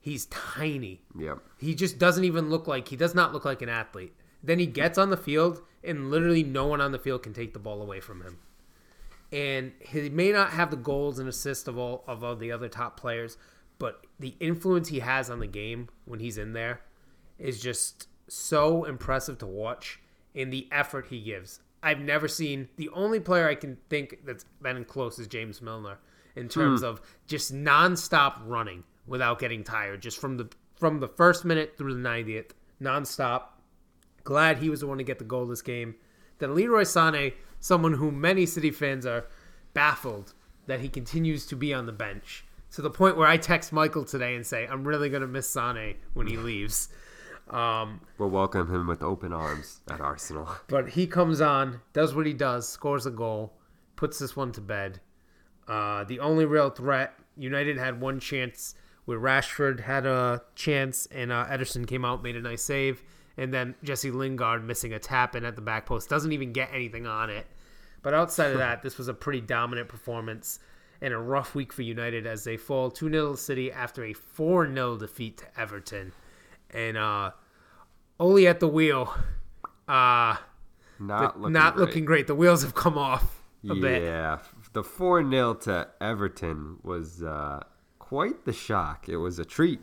He's tiny. Yep. He just doesn't even look like, he does not look like an athlete. Then he gets on the field, and literally no one on the field can take the ball away from him. And he may not have the goals and assists of all of all the other top players, but the influence he has on the game when he's in there is just so impressive to watch, and the effort he gives. I've never seen, the only player I can think that's been close is James Milner in terms mm. of just nonstop running. Without getting tired, just from the from the first minute through the ninetieth, nonstop. Glad he was the one to get the goal this game. Then Leroy Sané, someone who many City fans are baffled that he continues to be on the bench, to the point where I text Michael today and say, I'm really going to miss Sané when he leaves. Um, we'll welcome him with open arms at Arsenal. But he comes on, does what he does, scores a goal, puts this one to bed. Uh, the only real threat, United had one chance where Rashford had a chance, and uh, Ederson came out, made a nice save, and then Jesse Lingard missing a tap-in at the back post. Doesn't even get anything on it. But outside of that, this was a pretty dominant performance and a rough week for United as they fall two nil City after a four nil defeat to Everton. And uh, Ole at the wheel. Uh, not looking not great. looking great. The wheels have come off a yeah. bit. Yeah, the four nil to Everton was uh, quite the shock. It was a treat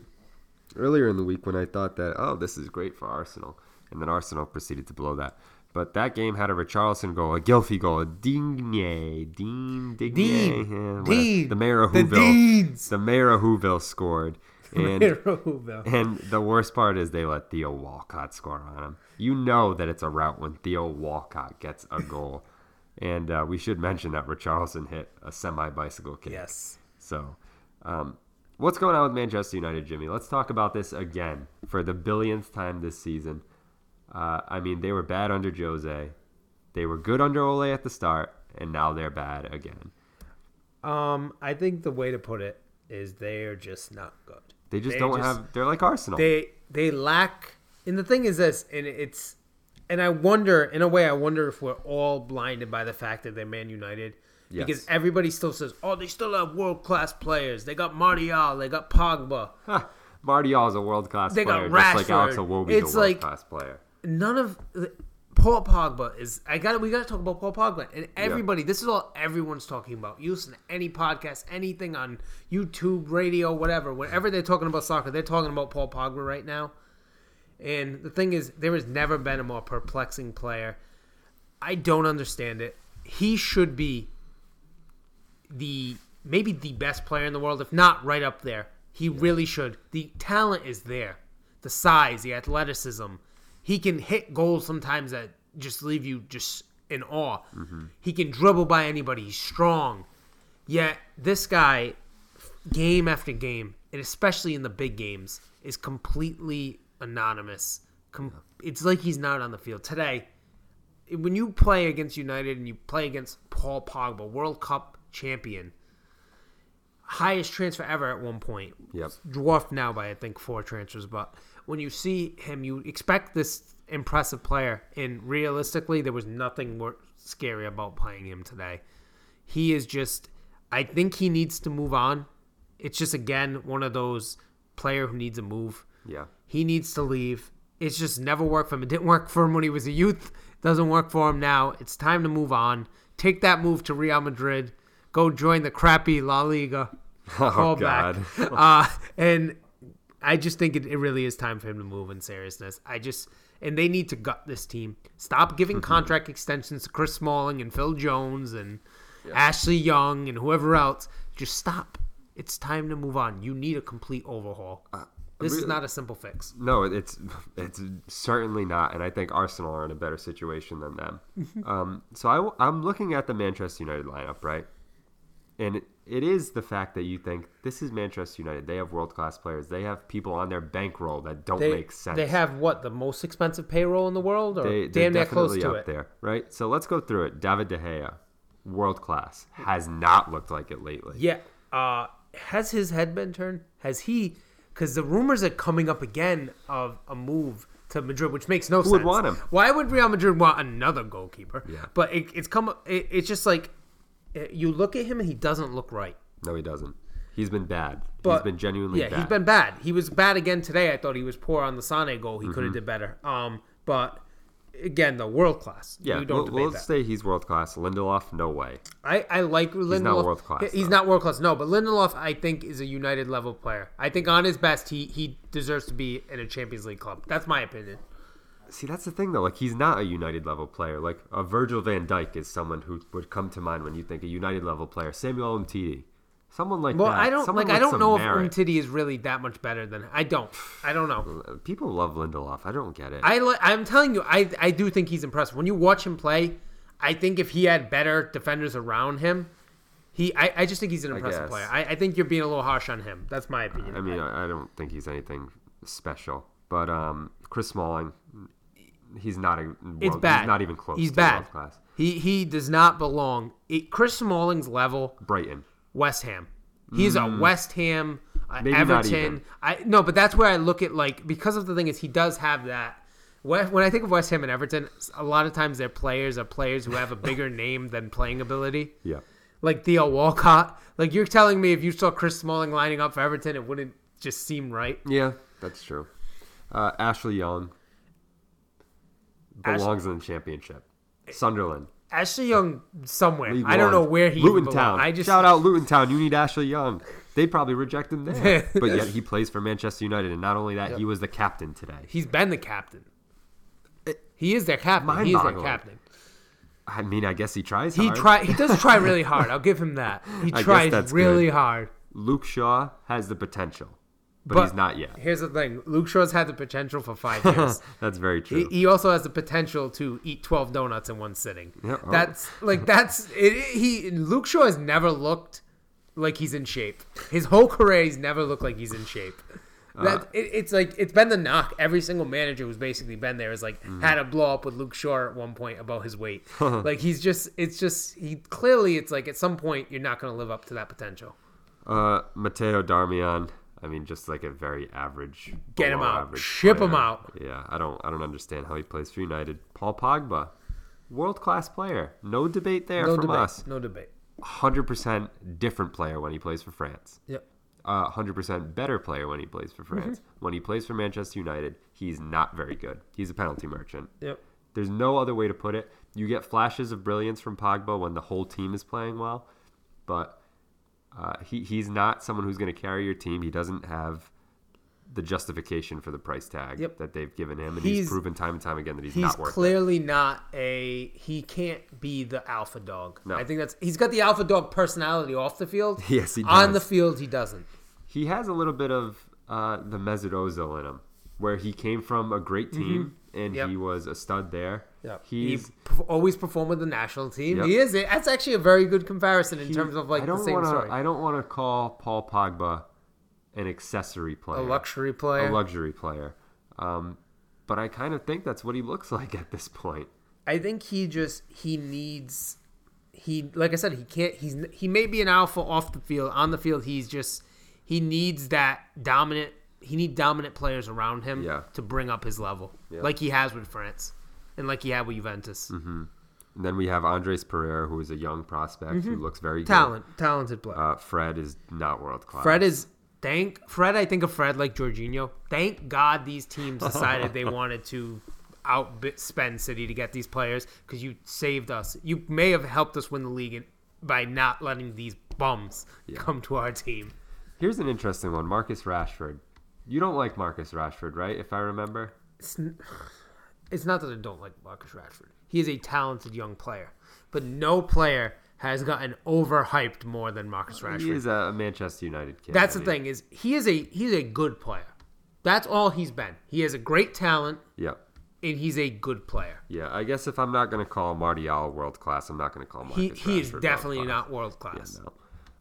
earlier in the week when I thought that, oh, this is great for Arsenal. And then Arsenal proceeded to blow that. But that game had a Richarlison goal, a Gylfi goal, a Digne, Dean, Digne, Dean, yeah, Dean, the mayor of Whoville, the, the mayor of Whoville scored, and the and the worst part is they let Theo Walcott score on him. You know that it's a rout when Theo Walcott gets a goal, and uh, we should mention that Richarlison hit a semi-bicycle kick. Yes. So, um, what's going on with Manchester United, Jimmy? Let's talk about this again for the billionth time this season. Uh, I mean, they were bad under Jose. They were good under Ole at the start, and now they're bad again. Um, I think the way to put it is they're just not good. They just they don't just, have – they're like Arsenal. They they lack – and the thing is this, and it's – and I wonder – in a way, I wonder if we're all blinded by the fact that they're Man United. Yes. Because everybody still says, oh, they still have world-class players. They got Martial. They got Pogba. Huh. Martial is a world-class they player. They got Rashford. Just like Alex Iwobi is a world-class like, player. None of Paul Pogba is. I got. We got to talk about Paul Pogba and everybody. Yep. This is all everyone's talking about. You listen to any podcast, anything on YouTube, radio, whatever. Whenever they're talking about soccer, they're talking about Paul Pogba right now. And the thing is, there has never been a more perplexing player. I don't understand it. He should be the maybe the best player in the world, if not right up there. He yeah. really should. The talent is there, the size, the athleticism. He can hit goals sometimes that just leave you just in awe. Mm-hmm. He can dribble by anybody. He's strong. Yet this guy, game after game, and especially in the big games, is completely anonymous. Com- yeah. It's like he's not on the field. Today, when you play against United and you play against Paul Pogba, World Cup champion, highest transfer ever at one point. Yep. Dwarfed now by, I think, four transfers, but... When you see him, you expect this impressive player, and realistically, there was nothing more scary about playing him today. He is just, I think he needs to move on. It's just, again, one of those player who needs a move. Yeah. He needs to leave. It's just never worked for him. It didn't work for him when he was a youth. Doesn't work for him now. It's time to move on. Take that move to Real Madrid. Go join the crappy La Liga. Oh, Call God. Back. uh, and... I just think it, it really is time for him to move in seriousness. I just and they need to gut this team. Stop giving mm-hmm. contract extensions to Chris Smalling and Phil Jones and yeah. Ashley Young and whoever else. Just stop. It's time to move on. You need a complete overhaul. Uh, this really, is not a simple fix. No, it's it's certainly not. And I think Arsenal are in a better situation than them. um, so I, I'm looking at the Manchester United lineup, right? And it, it is the fact that you think this is Manchester United. They have world-class players. They have people on their bankroll that don't they, make sense. They have, what, the most expensive payroll in the world? Or they, damn near close to it. They're definitely up there, right? So let's go through it. David De Gea, world-class, has not looked like it lately. Yeah. Uh, has his head been turned? Has he? Because the rumors are coming up again of a move to Madrid, which makes no sense. Who would want him? Why would Real Madrid want another goalkeeper? Yeah. But it, it's come. It, it's just like... You look at him and he doesn't look right. No, he doesn't. He's been bad. But, he's been genuinely yeah, bad. Yeah, he's been bad. He was bad again today. I thought he was poor on the Sané goal. He mm-hmm. could have did better. Um, but, again, the world class. Yeah, you don't we'll, debate we'll that. say he's world class. Lindelof, no way. I, I like Lindelof. He's not world class. He's though. not world class, no. But Lindelof, I think, is a United level player. I think on his best, he, he deserves to be in a Champions League club. That's my opinion. See, that's the thing, though. Like, he's not a United-level player. Like, a Virgil van Dijk is someone who would come to mind when you think a United-level player. Samuel Umtiti. Someone like well, that. Well, I don't, someone like, I don't know merit. if Umtiti is really that much better than... I don't. I don't know. People love Lindelof. I don't get it. I li- I'm telling you, I, I do think he's impressive. When you watch him play, I think if he had better defenders around him, he I, I just think he's an impressive I player. I, I think you're being a little harsh on him. That's my opinion. I mean, I, I don't think he's anything special. But um, Chris Smalling... He's not a. World, it's bad. He's not even close. He's to bad. World class. He he does not belong. It, Chris Smalling's level. Brighton. West Ham. He's mm. a West Ham. Uh, Maybe Everton. Not even. I no, but that's where I look at like because of the thing is he does have that when I think of West Ham and Everton, a lot of times their players are players who have a bigger name than playing ability. Yeah. Like Theo Walcott. Like, you're telling me if you saw Chris Smalling lining up for Everton, it wouldn't just seem right. Yeah, that's true. Uh, Ashley Young belongs Ashley. in the championship. Sunderland. Ashley Young somewhere. League I don't one. know where he Luton Town. I just... Shout out Luton Town. You need Ashley Young. They probably reject him there. But yet he plays for Manchester United. And not only that, yep. he was the captain today. He's been the captain. It, he is their captain. He is their captain. I mean, I guess he tries hard. He, try, he does try really hard. I'll give him that. He tries really good. hard. Luke Shaw has the potential. But, but he's not yet. Here's the thing. Luke Shaw's had the potential for five years. That's very true. He, he also has the potential to eat twelve donuts in one sitting. Yeah, oh. That's like that's it, he Luke Shaw has never looked like he's in shape. His whole career he's never looked like he's in shape. That, uh, it, it's like it's been the knock. Every single manager who's basically been there is like mm-hmm. had a blow up with Luke Shaw at one point about his weight. Like he's just it's just he clearly it's like at some point you're not going to live up to that potential. Uh, Matteo Darmian. I mean, just like a very average. Get him out. Ship player. him out. Yeah, I don't I don't understand how he plays for United. Paul Pogba, world-class player. No debate there no from debate. us. No debate. one hundred percent different player when he plays for France. Yep. Uh, one hundred percent better player when he plays for France. Mm-hmm. When he plays for Manchester United, he's not very good. He's a penalty merchant. Yep. There's no other way to put it. You get flashes of brilliance from Pogba when the whole team is playing well, but... Uh, he he's not someone who's going to carry your team. He doesn't have the justification for the price tag yep. that they've given him, and he's, he's proven time and time again that he's, he's not worth it. He's clearly not a he can't be the alpha dog. No. I think that's he's got the alpha dog personality off the field. Yes, he does. On the field, he doesn't. He has a little bit of uh, the Mesut Ozil in him, where he came from a great team mm-hmm. and yep. he was a stud there. Yep. He's, he p- always performed with the national team. Yep. He is. That's actually a very good comparison in he, terms of like the same wanna, story. I don't want to call Paul Pogba an accessory player. A luxury player. A luxury player. Um, but I kind of think that's what he looks like at this point. I think he just, he needs, he, like I said, he can't, he's, he may be an alpha off the field. On the field, he's just, he needs that dominant, he need dominant players around him yeah. to bring up his level. Yeah. Like he has with France. And like he had with Juventus. Mm-hmm. And then we have Andres Pereira, who is a young prospect mm-hmm. who looks very Talent, good. Talented player. Uh, Fred is not world class. Fred is thank Fred. I think of Fred like Jorginho. Thank God these teams decided they wanted to outspend City to get these players because you saved us. You may have helped us win the league by not letting these bums yeah. come to our team. Here's an interesting one: Marcus Rashford. You don't like Marcus Rashford, right? If I remember. It's n- It's not that I don't like Marcus Rashford. He is a talented young player. But no player has gotten overhyped more than Marcus Rashford. He is a Manchester United kid. That's the thing is he is a he's a good player. That's all he's been. He has a great talent. Yep. And he's a good player. Yeah, I guess if I'm not going to call Martial world class, I'm not going to call Marcus he, Rashford world class. He is definitely not world class. Yeah,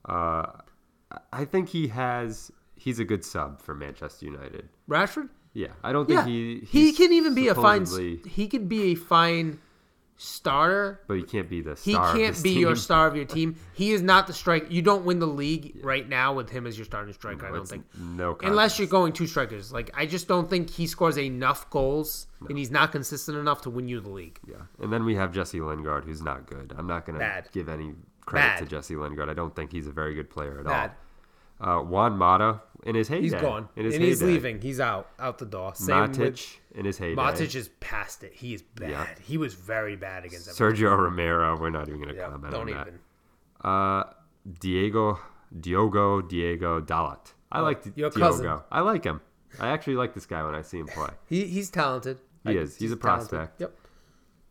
no. Uh, I think he has he's a good sub for Manchester United. Rashford? Yeah, I don't think yeah. he... He can even be a fine... He could be a fine starter. But he can't be the star He can't of be team. your star of your team. He is not the striker. You don't win the league yeah. right now with him as your starting striker, no, I don't think. No contest. Unless you're going two strikers. Like, I just don't think he scores enough goals, no. and he's not consistent enough to win you the league. Yeah, and then we have Jesse Lingard, who's not good. I'm not going to give any credit Bad. to Jesse Lingard. I don't think he's a very good player at Bad. all. Uh, Juan Mata in his heyday. He's gone. In his and heyday. He's leaving. He's out. Out the door. Same Matic with, in his heyday. Matic is past it. He is bad. Yeah. He was very bad against everyone. Sergio Romero. We're not even going to yeah, comment on even. that. Don't even. Uh, Diego, Diogo, Diego Dalot. I oh, like Diogo. Cousin. I like him. I actually like this guy when I see him play. he He's talented. He like, is. He's, he's a prospect. Talented. Yep.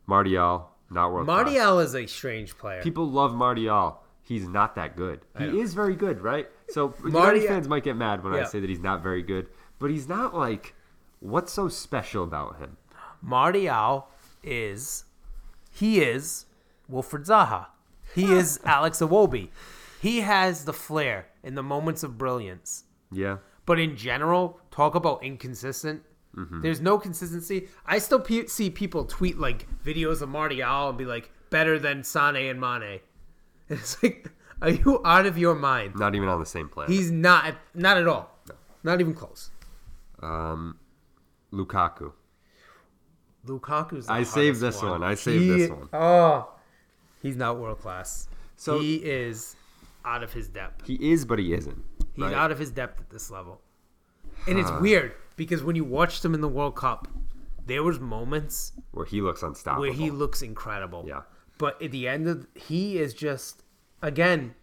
Martial. Not world class. Martial is a strange player. People love Martial. He's not that good. He is very good, right? So United fans might get mad when yeah. I say that he's not very good, but he's not like, what's so special about him? Martial is, he is Wilfred Zaha. He is Alex Iwobi. He has the flair and the moments of brilliance. Yeah. But in general, talk about inconsistent. Mm-hmm. There's no consistency. I still pe- see people tweet like videos of Martial and be like, better than Sané and Mane. And it's like... Are you out of your mind? Not even on the same planet. He's not. Not at all. No. Not even close. Um, Lukaku. Lukaku's. I saved this one. one. I saved he, this one. Oh, he's not world class. So he is out of his depth. He is, but he isn't. He's right? out of his depth at this level, and it's weird because when you watched him in the World Cup, there was moments where he looks unstoppable, where he looks incredible. Yeah, but at the end of he is just again.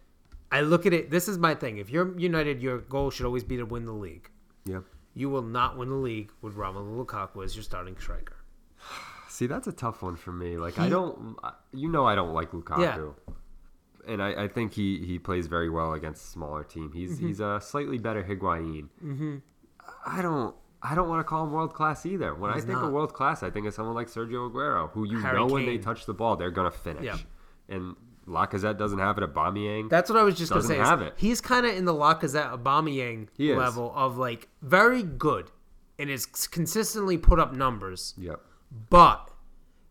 I look at it. This is my thing. If you're United, your goal should always be to win the league. Yep. You will not win the league with Romelu Lukaku as your starting striker. See, that's a tough one for me. Like he, I don't, you know, I don't like Lukaku, yeah. and I, I think he, he plays very well against a smaller team. He's mm-hmm. he's a slightly better Higuain. Mm-hmm. I don't I don't want to call him world class either. When he's I think not. of world class, I think of someone like Sergio Aguero, who you Harry know Kane. When they touch the ball, they're gonna finish. Yeah. And Lacazette doesn't have it. Aubameyang. That's what I was just going to say. Have it. He's kind of in the Lacazette Aubameyang level of like very good, and is consistently put up numbers. Yep. But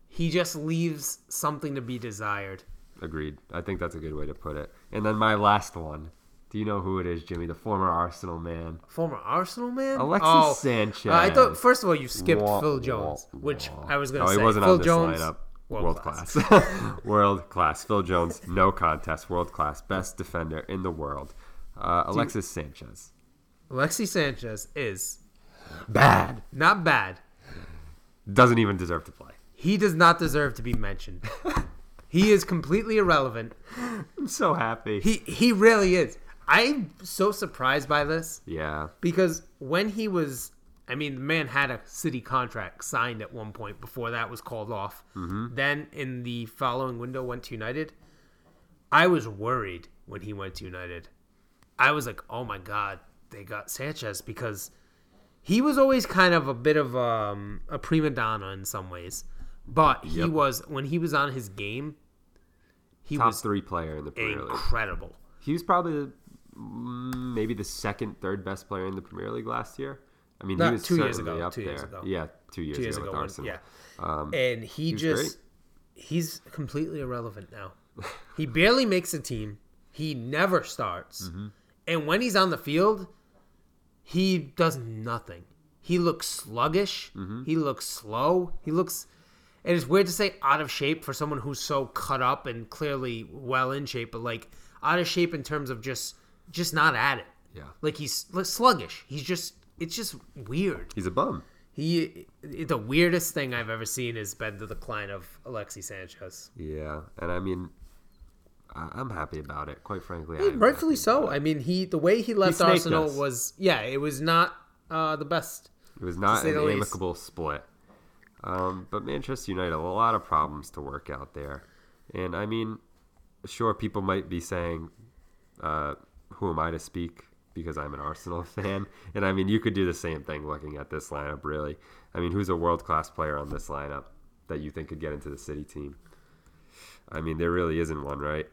he just leaves something to be desired. Agreed. I think that's a good way to put it. And then my last one. Do you know who it is, Jimmy? The former Arsenal man. Former Arsenal man? Alexis oh, Sanchez. Uh, I thought first of all you skipped wah, Phil Jones, wah, which wah. I was going to no, say. He wasn't Phil on this Jones. Lineup. World, world class. class. World class. Phil Jones, no contest. World class. Best defender in the world. Uh, Alexis you, Sanchez. Alexis Sanchez is... Bad. Not bad. Doesn't even deserve to play. He does not deserve to be mentioned. He is completely irrelevant. I'm so happy. He, he really is. I'm so surprised by this. Yeah. Because when he was... I mean, the man had a city contract signed at one point before that was called off. Mm-hmm. Then in the following window went to United. I was worried when he went to United. I was like, oh, my God, they got Sanchez because he was always kind of a bit of um, a prima donna in some ways. But he yep. was when he was on his game, he Top was three player in the Premier League. Incredible. He was probably the, maybe the second, third best player in the Premier League last year. I mean, Not, he was two years ago. Up two there. years ago. Yeah, two years, two years ago, ago with Arsenal. Yeah, um, and he, he just—he's completely irrelevant now. He barely makes a team. He never starts, mm-hmm. and when he's on the field, he does nothing. He looks sluggish. Mm-hmm. He looks slow. He looks, and it's weird to say out of shape for someone who's so cut up and clearly well in shape, but like out of shape in terms of just just not at it. Yeah, like he's sluggish. He's just. It's just weird. He's a bum. He, the weirdest thing I've ever seen is been the decline of Alexis Sanchez. Yeah, and I mean, I'm happy about it. Quite frankly, yeah, rightfully so. I mean, he the way he left he Arsenal us. was yeah, it was not uh, the best. It was not an amicable least. split. Um, but Manchester United, a lot of problems to work out there, and I mean, sure, people might be saying, uh, "Who am I to speak?" Because I'm an Arsenal fan. And, I mean, you could do the same thing looking at this lineup, really. I mean, who's a world-class player on this lineup that you think could get into the City team? I mean, there really isn't one, right?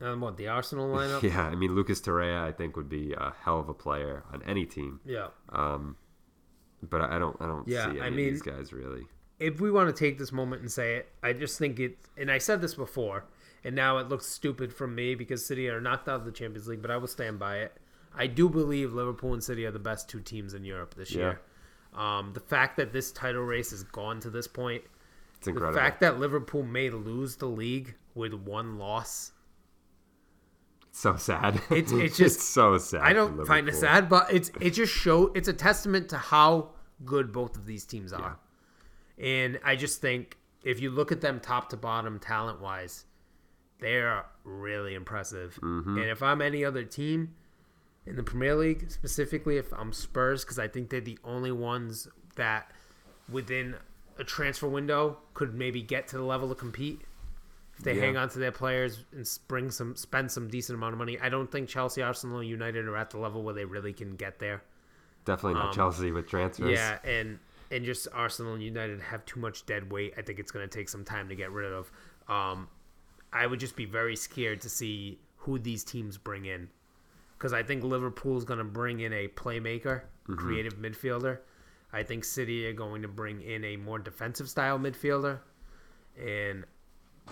Um, what, the Arsenal lineup? Yeah, I mean, Lucas Torreira, I think, would be a hell of a player on any team. Yeah. Um, but I don't I don't yeah, see any I mean, of these guys, really. If we want to take this moment and say it, I just think it – and I said this before, and now it looks stupid from me because City are knocked out of the Champions League, but I will stand by it. I do believe Liverpool and City are the best two teams in Europe this yeah. year. Um, the fact that this title race has gone to this point, it's incredible. The fact that Liverpool may lose the league with one loss, so sad. It's it's just it's so sad. I don't find it sad, but it's it just show it's a testament to how good both of these teams are, yeah. and I just think if you look at them top to bottom talent wise, they are really impressive. Mm-hmm. And if I'm any other team. In the Premier League, specifically if I'm Spurs, because I think they're the only ones that within a transfer window could maybe get to the level to compete. If they yeah. hang on to their players and spring some, spend some decent amount of money. I don't think Chelsea, Arsenal, United are at the level where they really can get there. Definitely not um, Chelsea with transfers. Yeah, and, and just Arsenal and United have too much dead weight. I think it's going to take some time to get rid of. Um, I would just be very scared to see who these teams bring in. Because I think Liverpool's going to bring in a playmaker, mm-hmm. creative midfielder. I think City are going to bring in a more defensive-style midfielder. And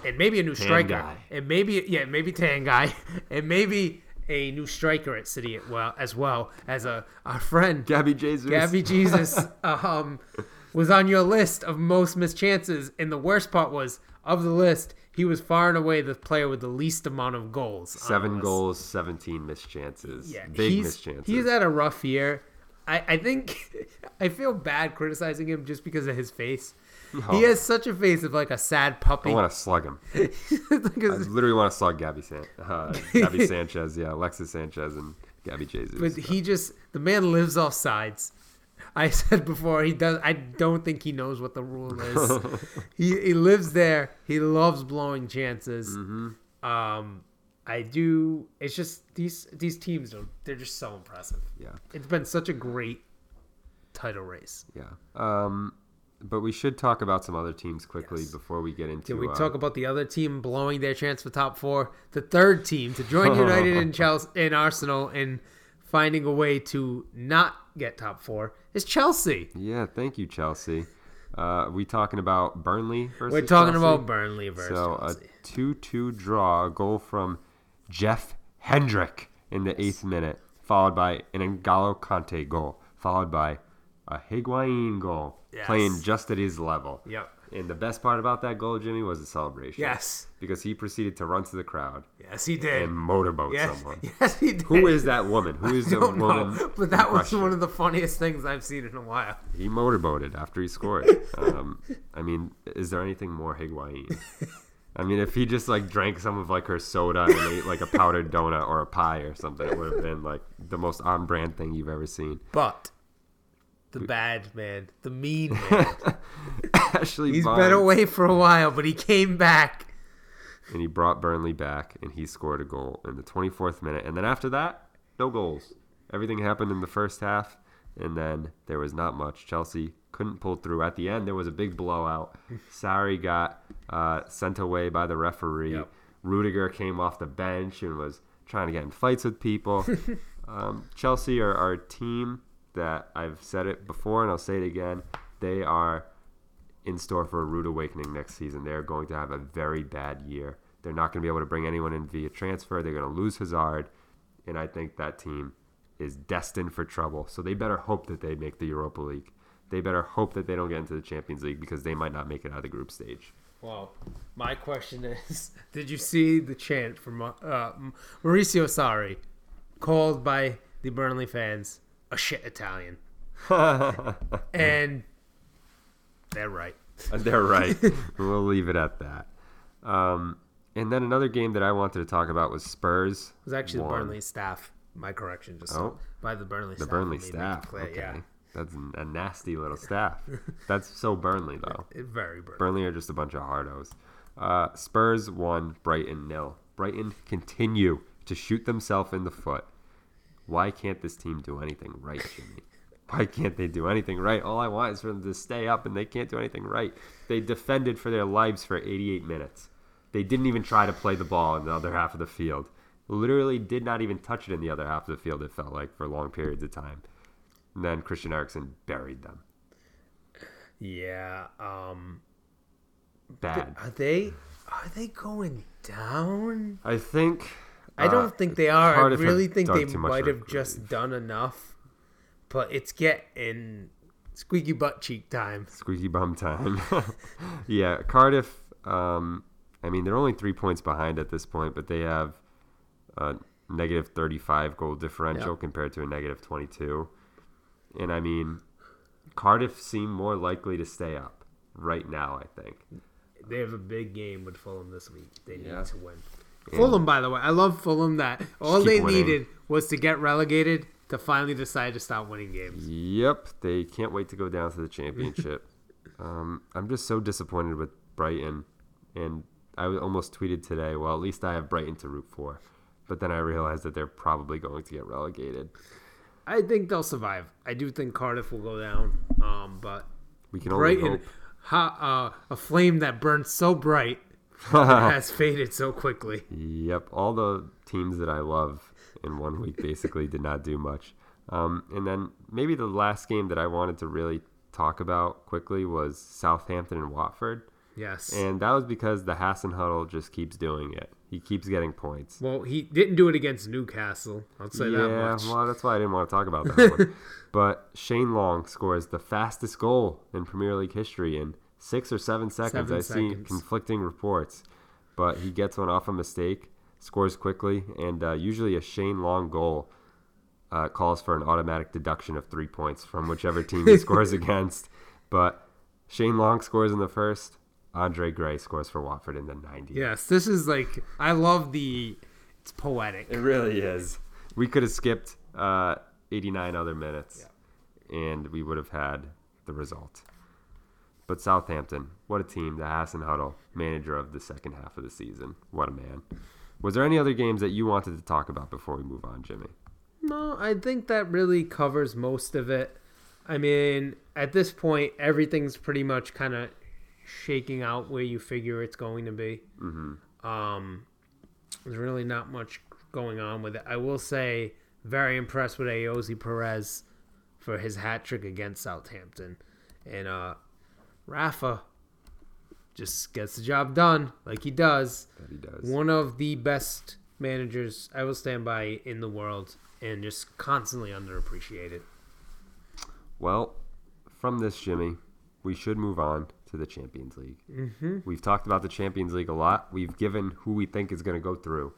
and maybe a new Tangai. striker. And maybe, yeah, maybe Tangai. And maybe a new striker at City as well as, well, as a, our friend. Gabby Jesus. Gabby Jesus um, was on your list of most missed chances, and the worst part was, of the list, he was far and away the player with the least amount of goals. Seven goals, seventeen missed chances. Yeah, big missed chances. He's had a rough year. I, I think I feel bad criticizing him just because of his face. Oh. He has such a face of like a sad puppy. I want to slug him. like a, I literally want to slug Gabby, San, uh, Gabby Sanchez, yeah, Alexis Sanchez and Gabby Jesus. But so. he just, the man lives off sides. I said before, he does. I don't think he knows what the rule is. he he lives there. He loves blowing chances. Mm-hmm. Um, I do. It's just these these teams are they're just so impressive. Yeah, it's been such a great title race. Yeah. Um, but we should talk about some other teams quickly yes. before we get into. Can we uh, talk about the other team blowing their chance for top four? The third team to join United and Chelsea and Arsenal and finding a way to not get top four is Chelsea. Yeah, thank you, Chelsea. Uh, are we talking about Burnley versus We're talking Chelsea? about Burnley versus so Chelsea. So a two two draw, a goal from Jeff Hendrick in the yes. eighth minute, followed by an N'Golo Kante goal, followed by a Higuain goal, yes. playing just at his level. Yep. And the best part about that goal, Jimmy, was the celebration. Yes. Because he proceeded to run to the crowd. Yes, he did. And motorboat yes. someone. Yes, he did. Who is that woman? Who is I the don't woman? Know, but that was one of the funniest things I've seen in a while. He motorboated after he scored. um, I mean, is there anything more Higuain? I mean, if he just like drank some of like her soda and ate like a powdered donut or a pie or something, it would have been like the most on-brand thing you've ever seen. But the bad man, the mean man. Ashley He's Barnes. been away for a while, but he came back. And he brought Burnley back, and he scored a goal in the twenty-fourth minute. And then after that, no goals. Everything happened in the first half, and then there was not much. Chelsea couldn't pull through. At the end, there was a big blowout. Sarri got uh, sent away by the referee. Yep. Rudiger came off the bench and was trying to get in fights with people. um, Chelsea are our team that I've said it before, and I'll say it again. They are in store for a rude awakening next season. They're going to have a very bad year. They're not going to be able to bring anyone in via transfer. They're going to lose Hazard, and I think that team is destined for trouble. So they better hope that they make the Europa League. They better hope that they don't get into the Champions League because they might not make it out of the group stage. Well, my question is, did you see the chant from uh, Mauricio Sarri called by the Burnley fans a shit Italian? And they're right. They're right. We'll leave it at that. Um, and then another game that I wanted to talk about was Spurs. It was actually won. the Burnley staff. My correction, just oh, by the Burnley the staff. The Burnley staff. Play, okay. Yeah. That's a nasty little staff. That's so Burnley, though. It, very Burnley. Burnley are just a bunch of hardos. Uh, Spurs won, Brighton nil. Brighton continue to shoot themselves in the foot. Why can't this team do anything right, Jimmy? Why can't they do anything right? All I want is for them to stay up, and they can't do anything right. They defended for their lives for eighty-eight minutes. They didn't even try to play the ball in the other half of the field. Literally did not even touch it in the other half of the field, it felt like, for long periods of time. And then Christian Eriksen buried them. Yeah. Um, Bad. Are they, are they going down? I think... I don't uh, think they are. I really think they might have just done enough. But it's getting squeaky butt cheek time. Squeaky bum time. Yeah, Cardiff, um, I mean, they're only three points behind at this point, but they have a negative thirty-five goal differential yep. compared to a negative twenty-two. And, I mean, Cardiff seem more likely to stay up right now, I think. They have a big game with Fulham this week. They yeah. need to win. Yeah. Fulham, by the way. I love Fulham. That all they winning. needed was to get relegated to finally decide to stop winning games. Yep. They can't wait to go down to the championship. um, I'm just so disappointed with Brighton. And I almost tweeted today, well, at least I have Brighton to root for. But then I realized that they're probably going to get relegated. I think they'll survive. I do think Cardiff will go down. Um, but we can Brighton, only hope. Ha, uh, a flame that burns so bright has faded so quickly. Yep. All the teams that I love in one week basically did not do much. Um, and then maybe the last game that I wanted to really talk about quickly was Southampton and Watford. Yes. And that was because the Hassan Huddle just keeps doing it. He keeps getting points. Well, he didn't do it against Newcastle. I'll say yeah, that much. Yeah, well, that's why I didn't want to talk about that one. But Shane Long scores the fastest goal in Premier League history in six or seven seconds. I've seen conflicting reports. But he gets one off a mistake, scores quickly, and uh, usually a Shane Long goal uh, calls for an automatic deduction of three points from whichever team he scores against. But Shane Long scores in the first. Andre Gray scores for Watford in the ninetieth. Yes, this is like, I love the, it's poetic. It really is. We could have skipped uh, eighty-nine other minutes, yeah, and we would have had the result. But Southampton, what a team. The Hassan Huddle, manager of the second half of the season. What a man. Was there any other games that you wanted to talk about before we move on, Jimmy? No, I think that really covers most of it. I mean, at this point, everything's pretty much kind of shaking out where you figure it's going to be. Mm-hmm. Um, there's really not much going on with it. I will say, very impressed with Ayoze Perez for his hat trick against Southampton. And uh, Rafa just gets the job done like he does. That he does. One of the best managers I will stand by in the world, and just constantly underappreciated. Well, from this, Jimmy, we should move on to the Champions League. Mm-hmm. We've talked about the Champions League a lot. We've given who we think is going to go through.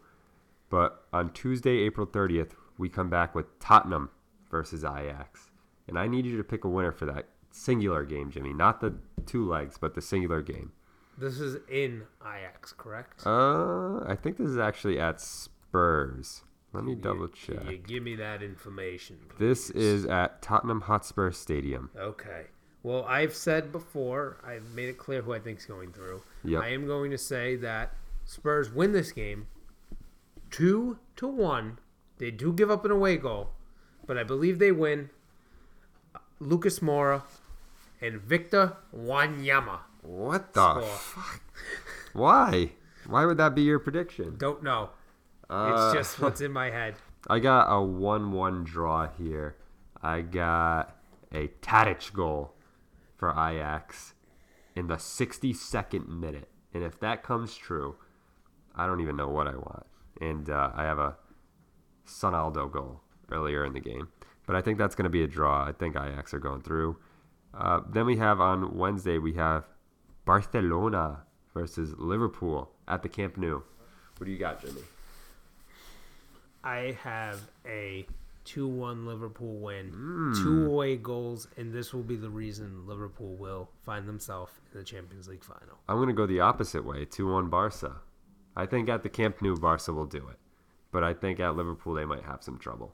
But on Tuesday, April thirtieth, we come back with Tottenham versus Ajax. And I need you to pick a winner for that singular game, Jimmy. Not the two legs, but the singular game. This is in Ajax, correct? Uh, I think this is actually at Spurs. Let me double check. Can you give me that information, please? This is at Tottenham Hotspur Stadium. Okay. Well, I've said before, I've made it clear who I think's going through. Yep. I am going to say that Spurs win this game two to one. They do give up an away goal, but I believe they win. Lucas Moura and Victor Wanyama. What the score. Fuck? Why? Why would that be your prediction? Don't know. Uh, it's just what's in my head. I got a one one draw here. I got a Tadic goal for Ajax in the sixty-second minute. And if that comes true, I don't even know what I want. And uh, I have a Sonaldo goal earlier in the game. But I think that's going to be a draw. I think Ajax are going through. Uh, then we have on Wednesday, we have Barcelona versus Liverpool at the Camp Nou. What do you got, Jimmy? I have a two one Liverpool win. Mm. Two away goals, and this will be the reason Liverpool will find themselves in the Champions League final. I'm going to go the opposite way, two one Barca. I think at the Camp Nou, Barca will do it. But I think at Liverpool, they might have some trouble.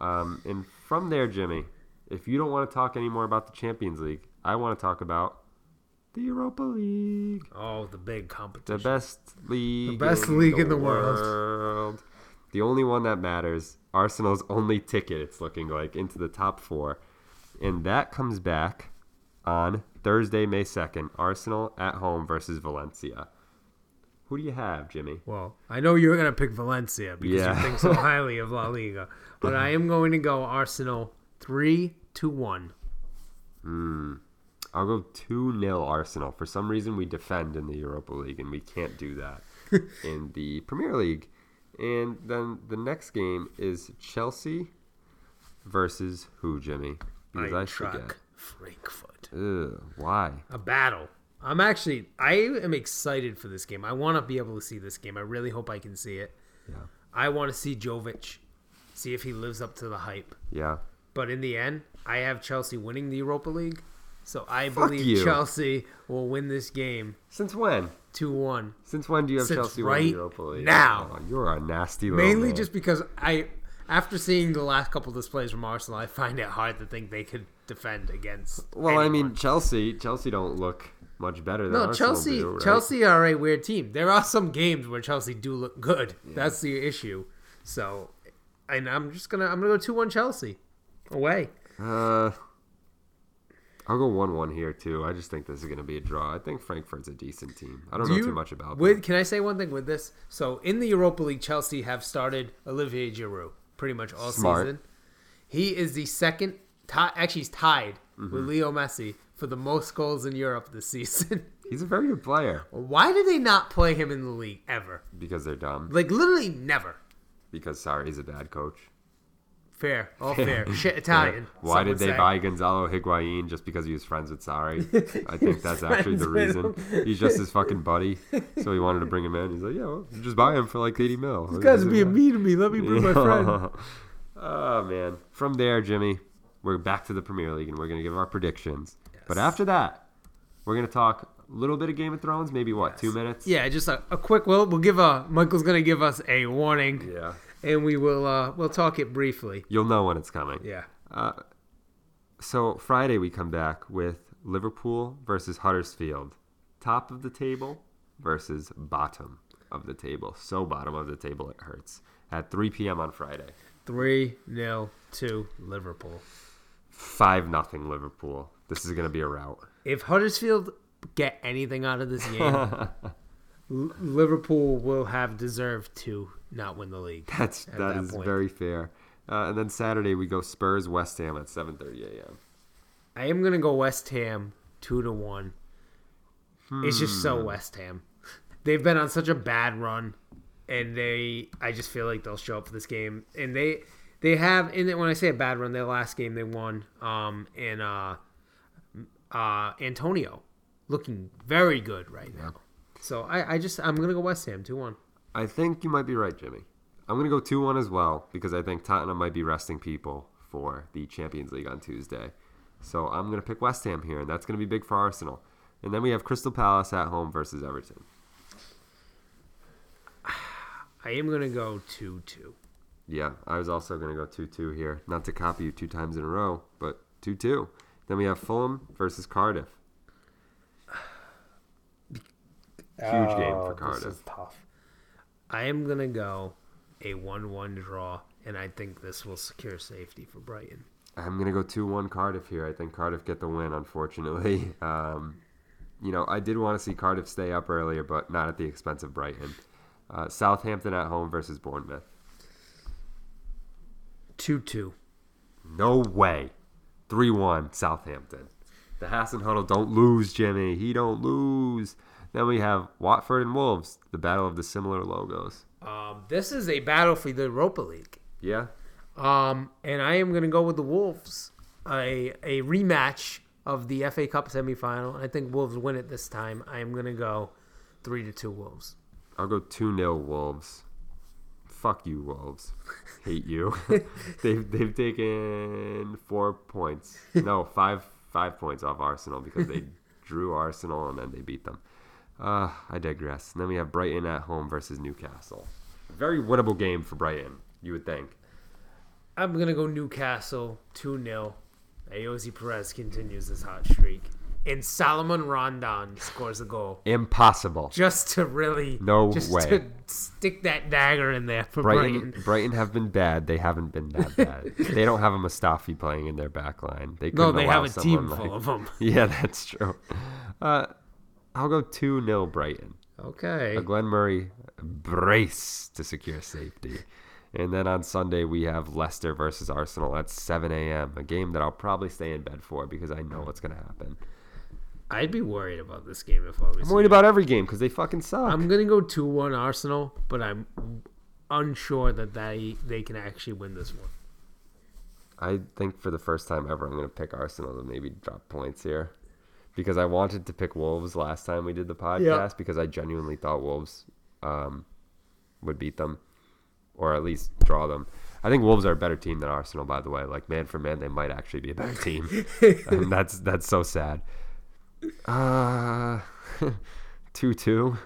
Um, and from there, Jimmy, if you don't want to talk any more about the Champions League, I want to talk about the Europa League. Oh, the big competition. The best league, the best in, league the in the world. world. The only one that matters, Arsenal's only ticket, it's looking like, into the top four. And that comes back on Thursday, May second. Arsenal at home versus Valencia. Who do you have, Jimmy? Well, I know you're going to pick Valencia because yeah. you think so highly of La Liga. But I am going to go Arsenal three to one. Mm. I'll go two nil Arsenal. For some reason, we defend in the Europa League, and we can't do that in the Premier League. And then the next game is Chelsea versus who, Jimmy? Because I, I forget. Frankfurt. Ew, why? A battle. I'm actually, I am excited for this game. I want to be able to see this game. I really hope I can see it. Yeah. I want to see Jovic, see if he lives up to the hype. Yeah. But in the end, I have Chelsea winning the Europa League. So I Fuck believe you. Chelsea will win this game. Since when? two one. Since when do you have Since Chelsea right winning Europa League? Now. Oh, you're a nasty little Mainly man. Just because I, after seeing the last couple displays from Arsenal, I find it hard to think they could defend against Well, anyone. I mean, Chelsea, Chelsea don't look much better than no, Arsenal Chelsea, do, right? Chelsea are a weird team. There are some games where Chelsea do look good. Yeah. That's the issue. So, and I'm just going to, I'm going to go two one Chelsea away. Uh... I'll go one one here, too. I just think this is going to be a draw. I think Frankfurt's a decent team. I don't Do know you, too much about with, them. Can I say one thing with this? So, in the Europa League, Chelsea have started Olivier Giroud pretty much all Smart. season. He is the second – actually, he's tied mm-hmm. with Leo Messi for the most goals in Europe this season. He's a very good player. Why do they not play him in the league ever? Because they're dumb. Like, literally never. Because Sarri's a bad coach. Fair. All fair. Shit Italian. Fair. Why did they say. buy Gonzalo Higuain just because he was friends with Sarri? I think that's actually the reason. He's just his fucking buddy. So he wanted to bring him in. He's like, yeah, well, just buy him for like eighty mil. These guys are being mean to me. Let me bring my friend. Oh, man. From there, Jimmy, we're back to the Premier League, and we're going to give our predictions. Yes. But after that, we're going to talk a little bit of Game of Thrones, maybe, what, yes. two minutes? Yeah, just a, a quick, we'll, we'll give a, Michael's going to give us a warning. Yeah. And we will, uh, we'll talk it briefly. You'll know when it's coming. Yeah. Uh, so Friday we come back with Liverpool versus Huddersfield. Top of the table versus bottom of the table. So bottom of the table, it hurts. At three p.m. on Friday. three nil to Liverpool. five nothing Liverpool. This is going to be a rout. If Huddersfield get anything out of this game, Liverpool will have deserved to not win the league. That's that, that is point. very fair. Uh, and then Saturday we go Spurs West Ham at seven thirty a.m. I am going to go West Ham two to one. Hmm. It's just so West Ham. They've been on such a bad run. And they, I just feel like they'll show up for this game. And they, they have, and when I say a bad run, their last game they won. Um, and uh, uh, Antonio looking very good right now. Yeah. So I, I just, I'm going to go West Ham two one. I think you might be right, Jimmy. I'm going to go two one as well because I think Tottenham might be resting people for the Champions League on Tuesday. So I'm going to pick West Ham here, and that's going to be big for Arsenal. And then we have Crystal Palace at home versus Everton. I am going to go two two. Yeah, I was also going to go two two here. Not to copy you two times in a row, but two two. Then we have Fulham versus Cardiff. Huge oh, game for Cardiff. This is tough. I am going to go a one one draw, and I think this will secure safety for Brighton. I'm going to go two one Cardiff here. I think Cardiff get the win, unfortunately. Um, you know, I did want to see Cardiff stay up earlier, but not at the expense of Brighton. Uh, Southampton at home versus Bournemouth. two two. No way. three one Southampton. The Hassan Huddle don't lose, Jimmy. He don't lose. Then we have Watford and Wolves, the battle of the similar logos. Um, this is a battle for the Europa League. Yeah. Um, and I am going to go with the Wolves. A, a rematch of the F A Cup semifinal. I think Wolves win it this time. I am going to go three to two Wolves. I'll go two nil Wolves. Fuck you, Wolves. Hate you. they've they've taken four points. No, five five points off Arsenal because they drew Arsenal and then they beat them. Uh, I digress. And then we have Brighton at home versus Newcastle. Very winnable game for Brighton, you would think. I'm going to go Newcastle two nil. Ayoze Perez continues his hot streak. And Solomon Rondon scores a goal. Impossible. Just to really... No just way. Just to stick that dagger in there for Brighton. Brighton. Brighton have been bad. They haven't been that bad. They don't have a Mustafi playing in their back line. They no, they have a team like, full of them. Yeah, that's true. Uh, I'll go two nil Brighton. Okay. A Glenn Murray brace to secure safety. And then on Sunday, we have Leicester versus Arsenal at seven a.m., a game that I'll probably stay in bed for because I know what's going to happen. I'd be worried about this game if I was. I'm worried about every game because they fucking suck. I'm going to go two one Arsenal, but I'm unsure that they, they can actually win this one. I think for the first time ever, I'm going to pick Arsenal to maybe drop points here because I wanted to pick Wolves last time we did the podcast yep. because I genuinely thought Wolves um, would beat them or at least draw them. I think Wolves are a better team than Arsenal, by the way. Like, man for man, they might actually be a better team. And that's that's so sad. Uh, two two.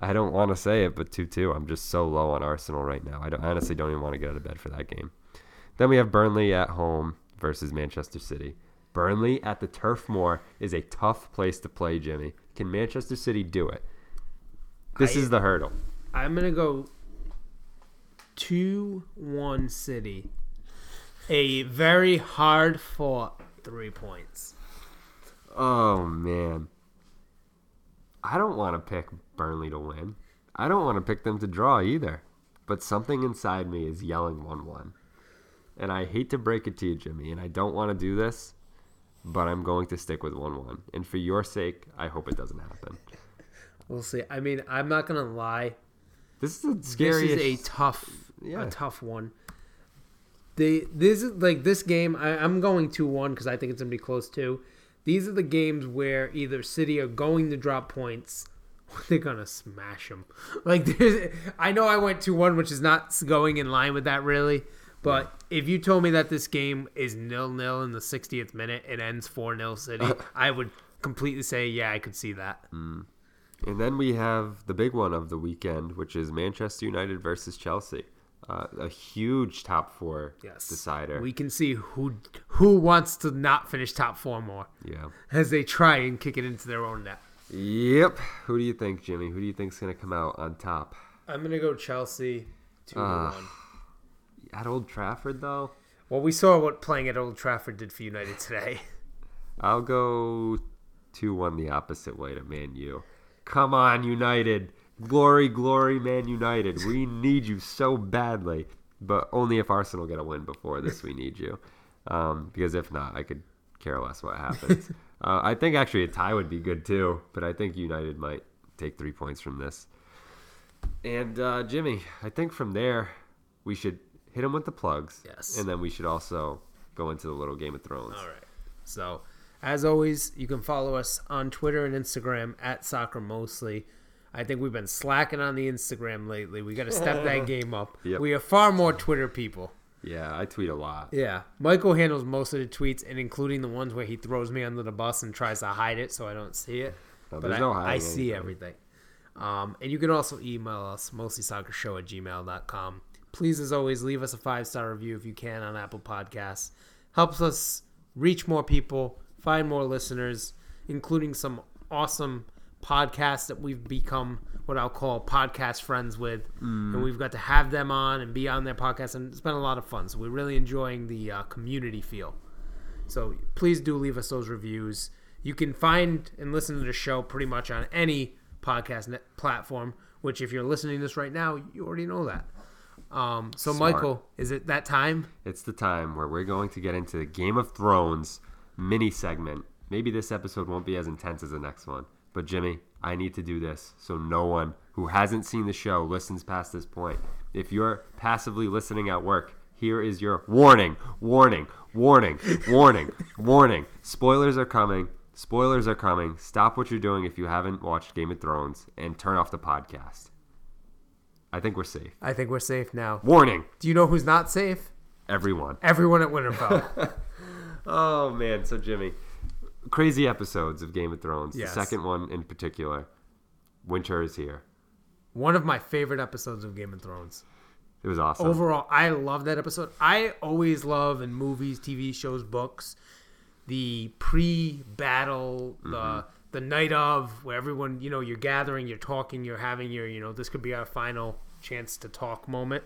I don't want to say it, but two two. I'm just so low on Arsenal right now. I, don't, I honestly don't even want to get out of bed for that game. Then we have Burnley at home versus Manchester City. Burnley at the Turf Moor is a tough place to play, Jimmy. Can Manchester City do it? This I, is the hurdle. I'm going to go two one City. A very hard fought three points. Oh, man. I don't want to pick Burnley to win. I don't want to pick them to draw either. But something inside me is yelling one one. And I hate to break it to you, Jimmy, and I don't want to do this, but I'm going to stick with one one. And for your sake, I hope it doesn't happen. We'll see. I mean, I'm not going to lie. This is a scary. This is a tough, yeah. a tough one. They this is like this game. I, I'm going two one because I think it's going to be close too. These are the games where either City are going to drop points, or they're going to smash them. Like there's, I know I went two one, which is not going in line with that really. But yeah. if you told me that this game is nil nil in the sixtieth minute and ends four nil City, uh, I would completely say, yeah, I could see that. Mm. And then we have the big one of the weekend, which is Manchester United versus Chelsea. Uh, a huge top four yes. decider. We can see who who wants to not finish top four more. Yeah, as they try and kick it into their own net. Yep. Who do you think, Jimmy? Who do you think's going to come out on top? I'm going to go Chelsea two to one. Uh, at Old Trafford, though? Well, we saw what playing at Old Trafford did for United today. I'll go two one the opposite way to Man U. Come on, United. Glory, glory, Man United. We need you so badly. But only if Arsenal get a win before this, we need you. Um, because if not, I could care less what happens. uh, I think actually a tie would be good too. But I think United might take three points from this. And uh, Jimmy, I think from there, we should hit him with the plugs. Yes. And then we should also go into the little Game of Thrones. All right. So... as always, you can follow us on Twitter and Instagram at Soccer Mostly. I think we've been slacking on the Instagram lately. We got to step that game up. Yep. We are far more Twitter people. Yeah, I tweet a lot. Yeah. Michael handles most of the tweets, and including the ones where he throws me under the bus and tries to hide it so I don't see it. No, but I, no I see everything. Um, and you can also email us, mostly soccer show at gmail dot com. Please, as always, leave us a five-star review if you can on Apple Podcasts. Helps us reach more people. Find more listeners, including some awesome podcasts that we've become what I'll call podcast friends with. Mm. And we've got to have them on and be on their podcast. And it's been a lot of fun. So we're really enjoying the uh, community feel. So please do leave us those reviews. You can find and listen to the show pretty much on any podcast net platform, which if you're listening to this right now, you already know that. Um, so, Smart. Michael, is it that time? It's the time where we're going to get into the Game of Thrones mini segment. Maybe this episode won't be as intense as the next one, but Jimmy, I need to do this so no one who hasn't seen the show listens past this point. If you're passively listening at work, here is your warning, warning, warning, warning, warning. Spoilers are coming. Spoilers are coming. Stop what you're doing if you haven't watched Game of Thrones and turn off the podcast. I think we're safe. I think we're safe now. Warning. Do you know who's not safe? Everyone. Everyone at Winterfell. Oh, man. So, Jimmy, crazy episodes of Game of Thrones. Yes. The second one in particular. Winter is here. One of my favorite episodes of Game of Thrones. It was awesome. Overall, I love that episode. I always love in movies, T V shows, books, the pre-battle, mm-hmm. the the night of, where everyone, you know, you're gathering, you're talking, you're having your, you know, this could be our final chance to talk moment.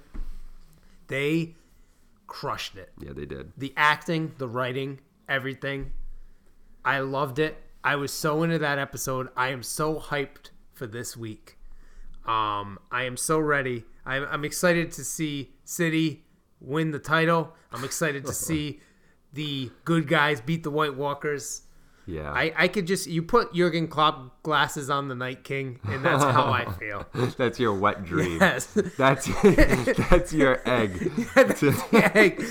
They... crushed it. Yeah, they did. The acting, the writing, everything. I loved it. I was so into that episode. I am so hyped for this week. Um, I am so ready. I'm, I'm excited to see City win the title. I'm excited to see the good guys beat the White Walkers. Yeah. I, I could just, you put Jurgen Klopp glasses on the Night King, and that's how I feel. That's your wet dream. Yes. That's, that's your egg. Yeah, that's the egg.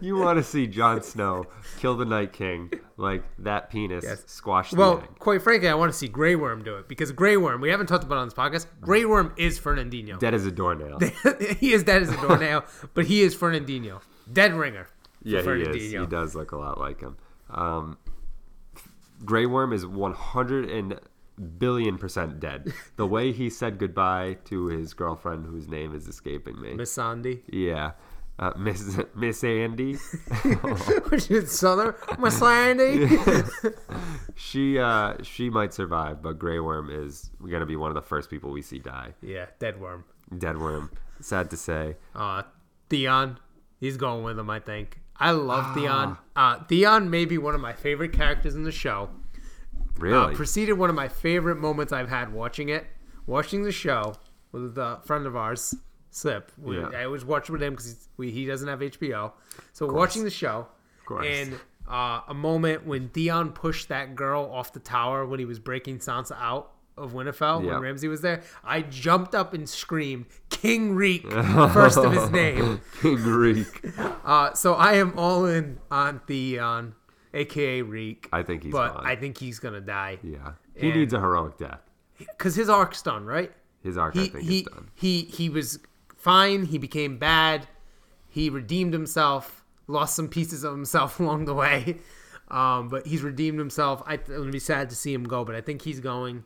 You want to see Jon Snow kill the Night King, like that penis yes. squash the Well, egg. Quite frankly, I want to see Grey Worm do it, because Grey Worm, we haven't talked about it on this podcast, Grey Worm is Fernandinho. Dead as a doornail. He is dead as a doornail, but he is Fernandinho. Dead ringer. Yeah, he is. He does look a lot like him. Um... Grey Worm is one hundred billion percent dead. The way he said goodbye to his girlfriend, whose name is escaping me. Miss Andy. Yeah. Uh, Miss Miss Andy. Which is Southern. Miss Andy. she, uh, she might survive, but Grey Worm is going to be one of the first people we see die. Yeah, dead worm. Dead worm. Sad to say. Uh, Theon, he's going with him, I think. I love ah. Theon. Uh, Theon may be one of my favorite characters in the show. Really? Uh, preceded one of my favorite moments I've had watching it. Watching the show with a friend of ours, Sip. We, yeah. I always watch with him because he doesn't have H B O. So watching the show. Of course. And Uh, a moment when Dion pushed that girl off the tower when he was breaking Sansa out of Winterfell, yeah. when Ramsay was there. I jumped up and screamed, King Reek, first of his name. King Reek. Uh, so I am all in on Theon, a k a. Reek. I think he's But gone. I think he's going to die. Yeah. He and, needs a heroic death. Because his arc's done, right? His arc, he, I think, he, is done. He, he was fine. He became bad. He redeemed himself. Lost some pieces of himself along the way, um, but he's redeemed himself. I, it would be sad to see him go, but I think he's going.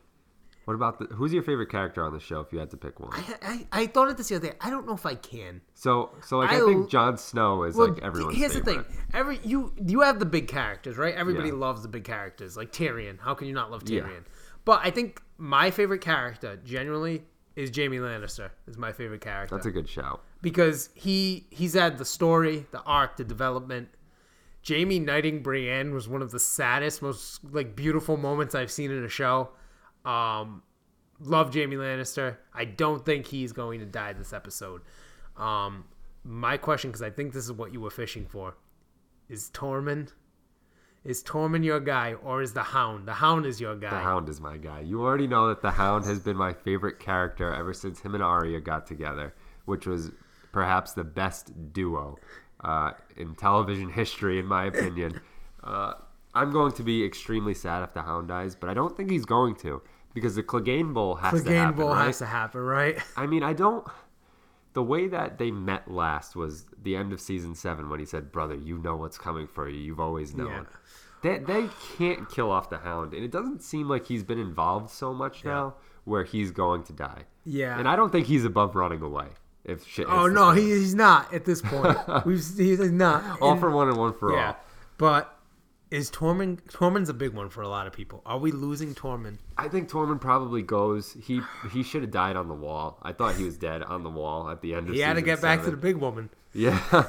What about the, who's your favorite character on the show? If you had to pick one, I, I, I thought of this the other day. I don't know if I can. So so like I, I think Jon Snow is well, like everyone's favorite. Here's the thing: every you you have the big characters, right? Everybody yeah. loves the big characters, like Tyrion. How can you not love Tyrion? Yeah. But I think my favorite character, generally, is Jaime Lannister. Is my favorite character. That's a good shout. Because he, he's had the story, the arc, the development. Jamie knighting Brienne was one of the saddest, most like beautiful moments I've seen in a show. Um, love Jaime Lannister. I don't think he's going to die this episode. Um, my question, because I think this is what you were fishing for, is Tormund. Is Tormund your guy, or is the Hound? The Hound is your guy. The Hound is my guy. You already know that the Hound has been my favorite character ever since him and Arya got together, which was perhaps the best duo uh, in television history, in my opinion. Uh, I'm going to be extremely sad if the Hound dies, but I don't think he's going to, because the Clegane Bowl has Clegane to happen, Bowl right? has to happen, right? I mean, I don't... The way that they met last was the end of season seven when he said, brother, you know what's coming for you. You've always known. Yeah. They, they can't kill off the Hound, and it doesn't seem like he's been involved so much yeah. now where he's going to die. Yeah. And I don't think he's above running away. If shit oh no, he, he's not at this point. We've he's not all for one and one for yeah. all. But is Tormund? Tormund's a big one for a lot of people. Are we losing Tormund? I think Tormund probably goes. He he should have died on the wall. I thought he was dead on the wall at the end. Of He had to get seven. Back to the big woman. Yeah,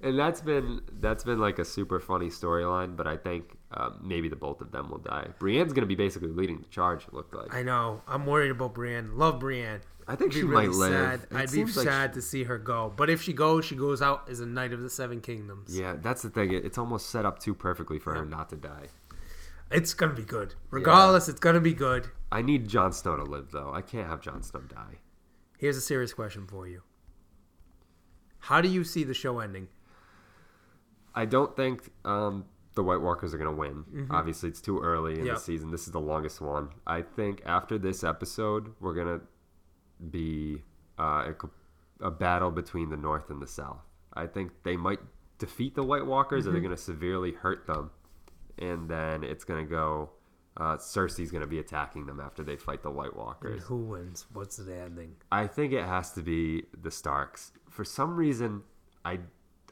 and that's been that's been like a super funny storyline. But I think um, maybe the both of them will die. Brienne's gonna be basically leading the charge. It looked like. I know. I'm worried about Brienne. Love Brienne. I think she really might live. I'd be like sad she... to see her go. But if she goes, she goes out as a Knight of the Seven Kingdoms. Yeah, that's the thing. It's almost set up too perfectly for yeah. her not to die. It's going to be good. Regardless, yeah. it's going to be good. I need Jon Snow to live, though. I can't have Jon Snow die. Here's a serious question for you. How do you see the show ending? I don't think... Um, the White Walkers are going to win. Mm-hmm. Obviously, it's too early in yep. the season. This is the longest one. I think after this episode, we're going to... be uh, a, a battle between the North and the South. I think they might defeat the White Walkers, mm-hmm. or they're going to severely hurt them. And then it's going to go... Uh, Cersei's going to be attacking them after they fight the White Walkers. And who wins? What's the ending? I think it has to be the Starks. For some reason, I,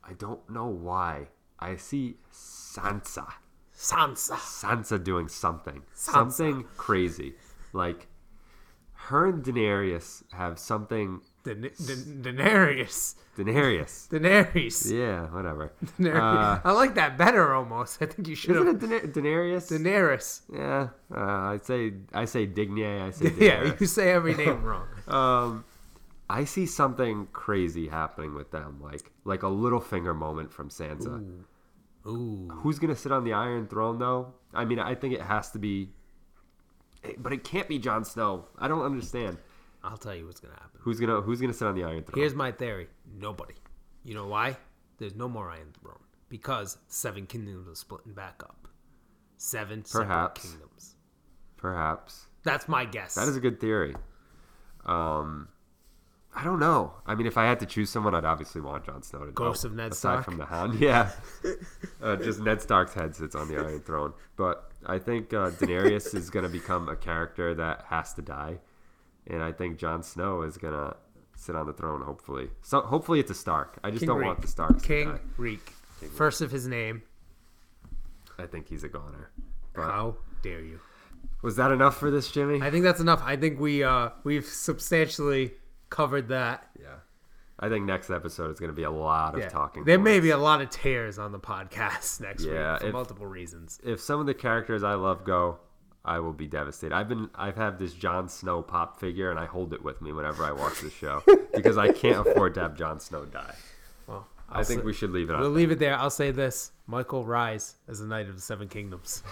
I don't know why, I see Sansa. Sansa. Sansa doing something. Sansa. Something crazy. Like... Her and Daenerys have something... Da- da- Daenerys. Daenerys. Daenerys. Yeah, whatever. Daenerys. Uh, I like that better almost. I think you should have... Isn't it da- Daenerys? Daenerys. Yeah. Uh, I say I say Digne. I say Daenerys. Yeah, you say every name wrong. um, I see something crazy happening with them. Like like a Littlefinger moment from Sansa. Ooh. Ooh. Who's going to sit on the Iron Throne, though? I mean, I think it has to be... But it can't be Jon Snow. I don't understand. I'll tell you what's going to happen. Who's going to who's gonna sit on the Iron Throne? Here's my theory. Nobody. You know why? There's no more Iron Throne. Because Seven Kingdoms are splitting back up. Seven Perhaps. separate kingdoms. Perhaps. That's my guess. That is a good theory. Um, I don't know. I mean, if I had to choose someone, I'd obviously want Jon Snow to Ghost go, of Ned Stark. Aside from the Hound. Yeah. uh, just Ned Stark's head sits on the Iron Throne. But... I think uh, Daenerys is going to become a character that has to die. And I think Jon Snow is going to sit on the throne, hopefully. So hopefully it's a Stark. I just King don't Reek. want the Starks King to die. Reek. King First Reek. of his name. I think he's a goner. But how dare you. Was that enough for this, Jimmy? I think that's enough. I think we, uh, we've substantially covered that. Yeah. I think next episode is going to be a lot of yeah. talking. There may us. be a lot of tears on the podcast next yeah, week for if, multiple reasons. If some of the characters I love go, I will be devastated. I've been, I've had this Jon Snow pop figure, and I hold it with me whenever I watch the show because I can't afford to have Jon Snow die. Well, I'll I think say, we should leave it. We'll leave there. it there. I'll say this: Michael, rise as the Knight of the Seven Kingdoms.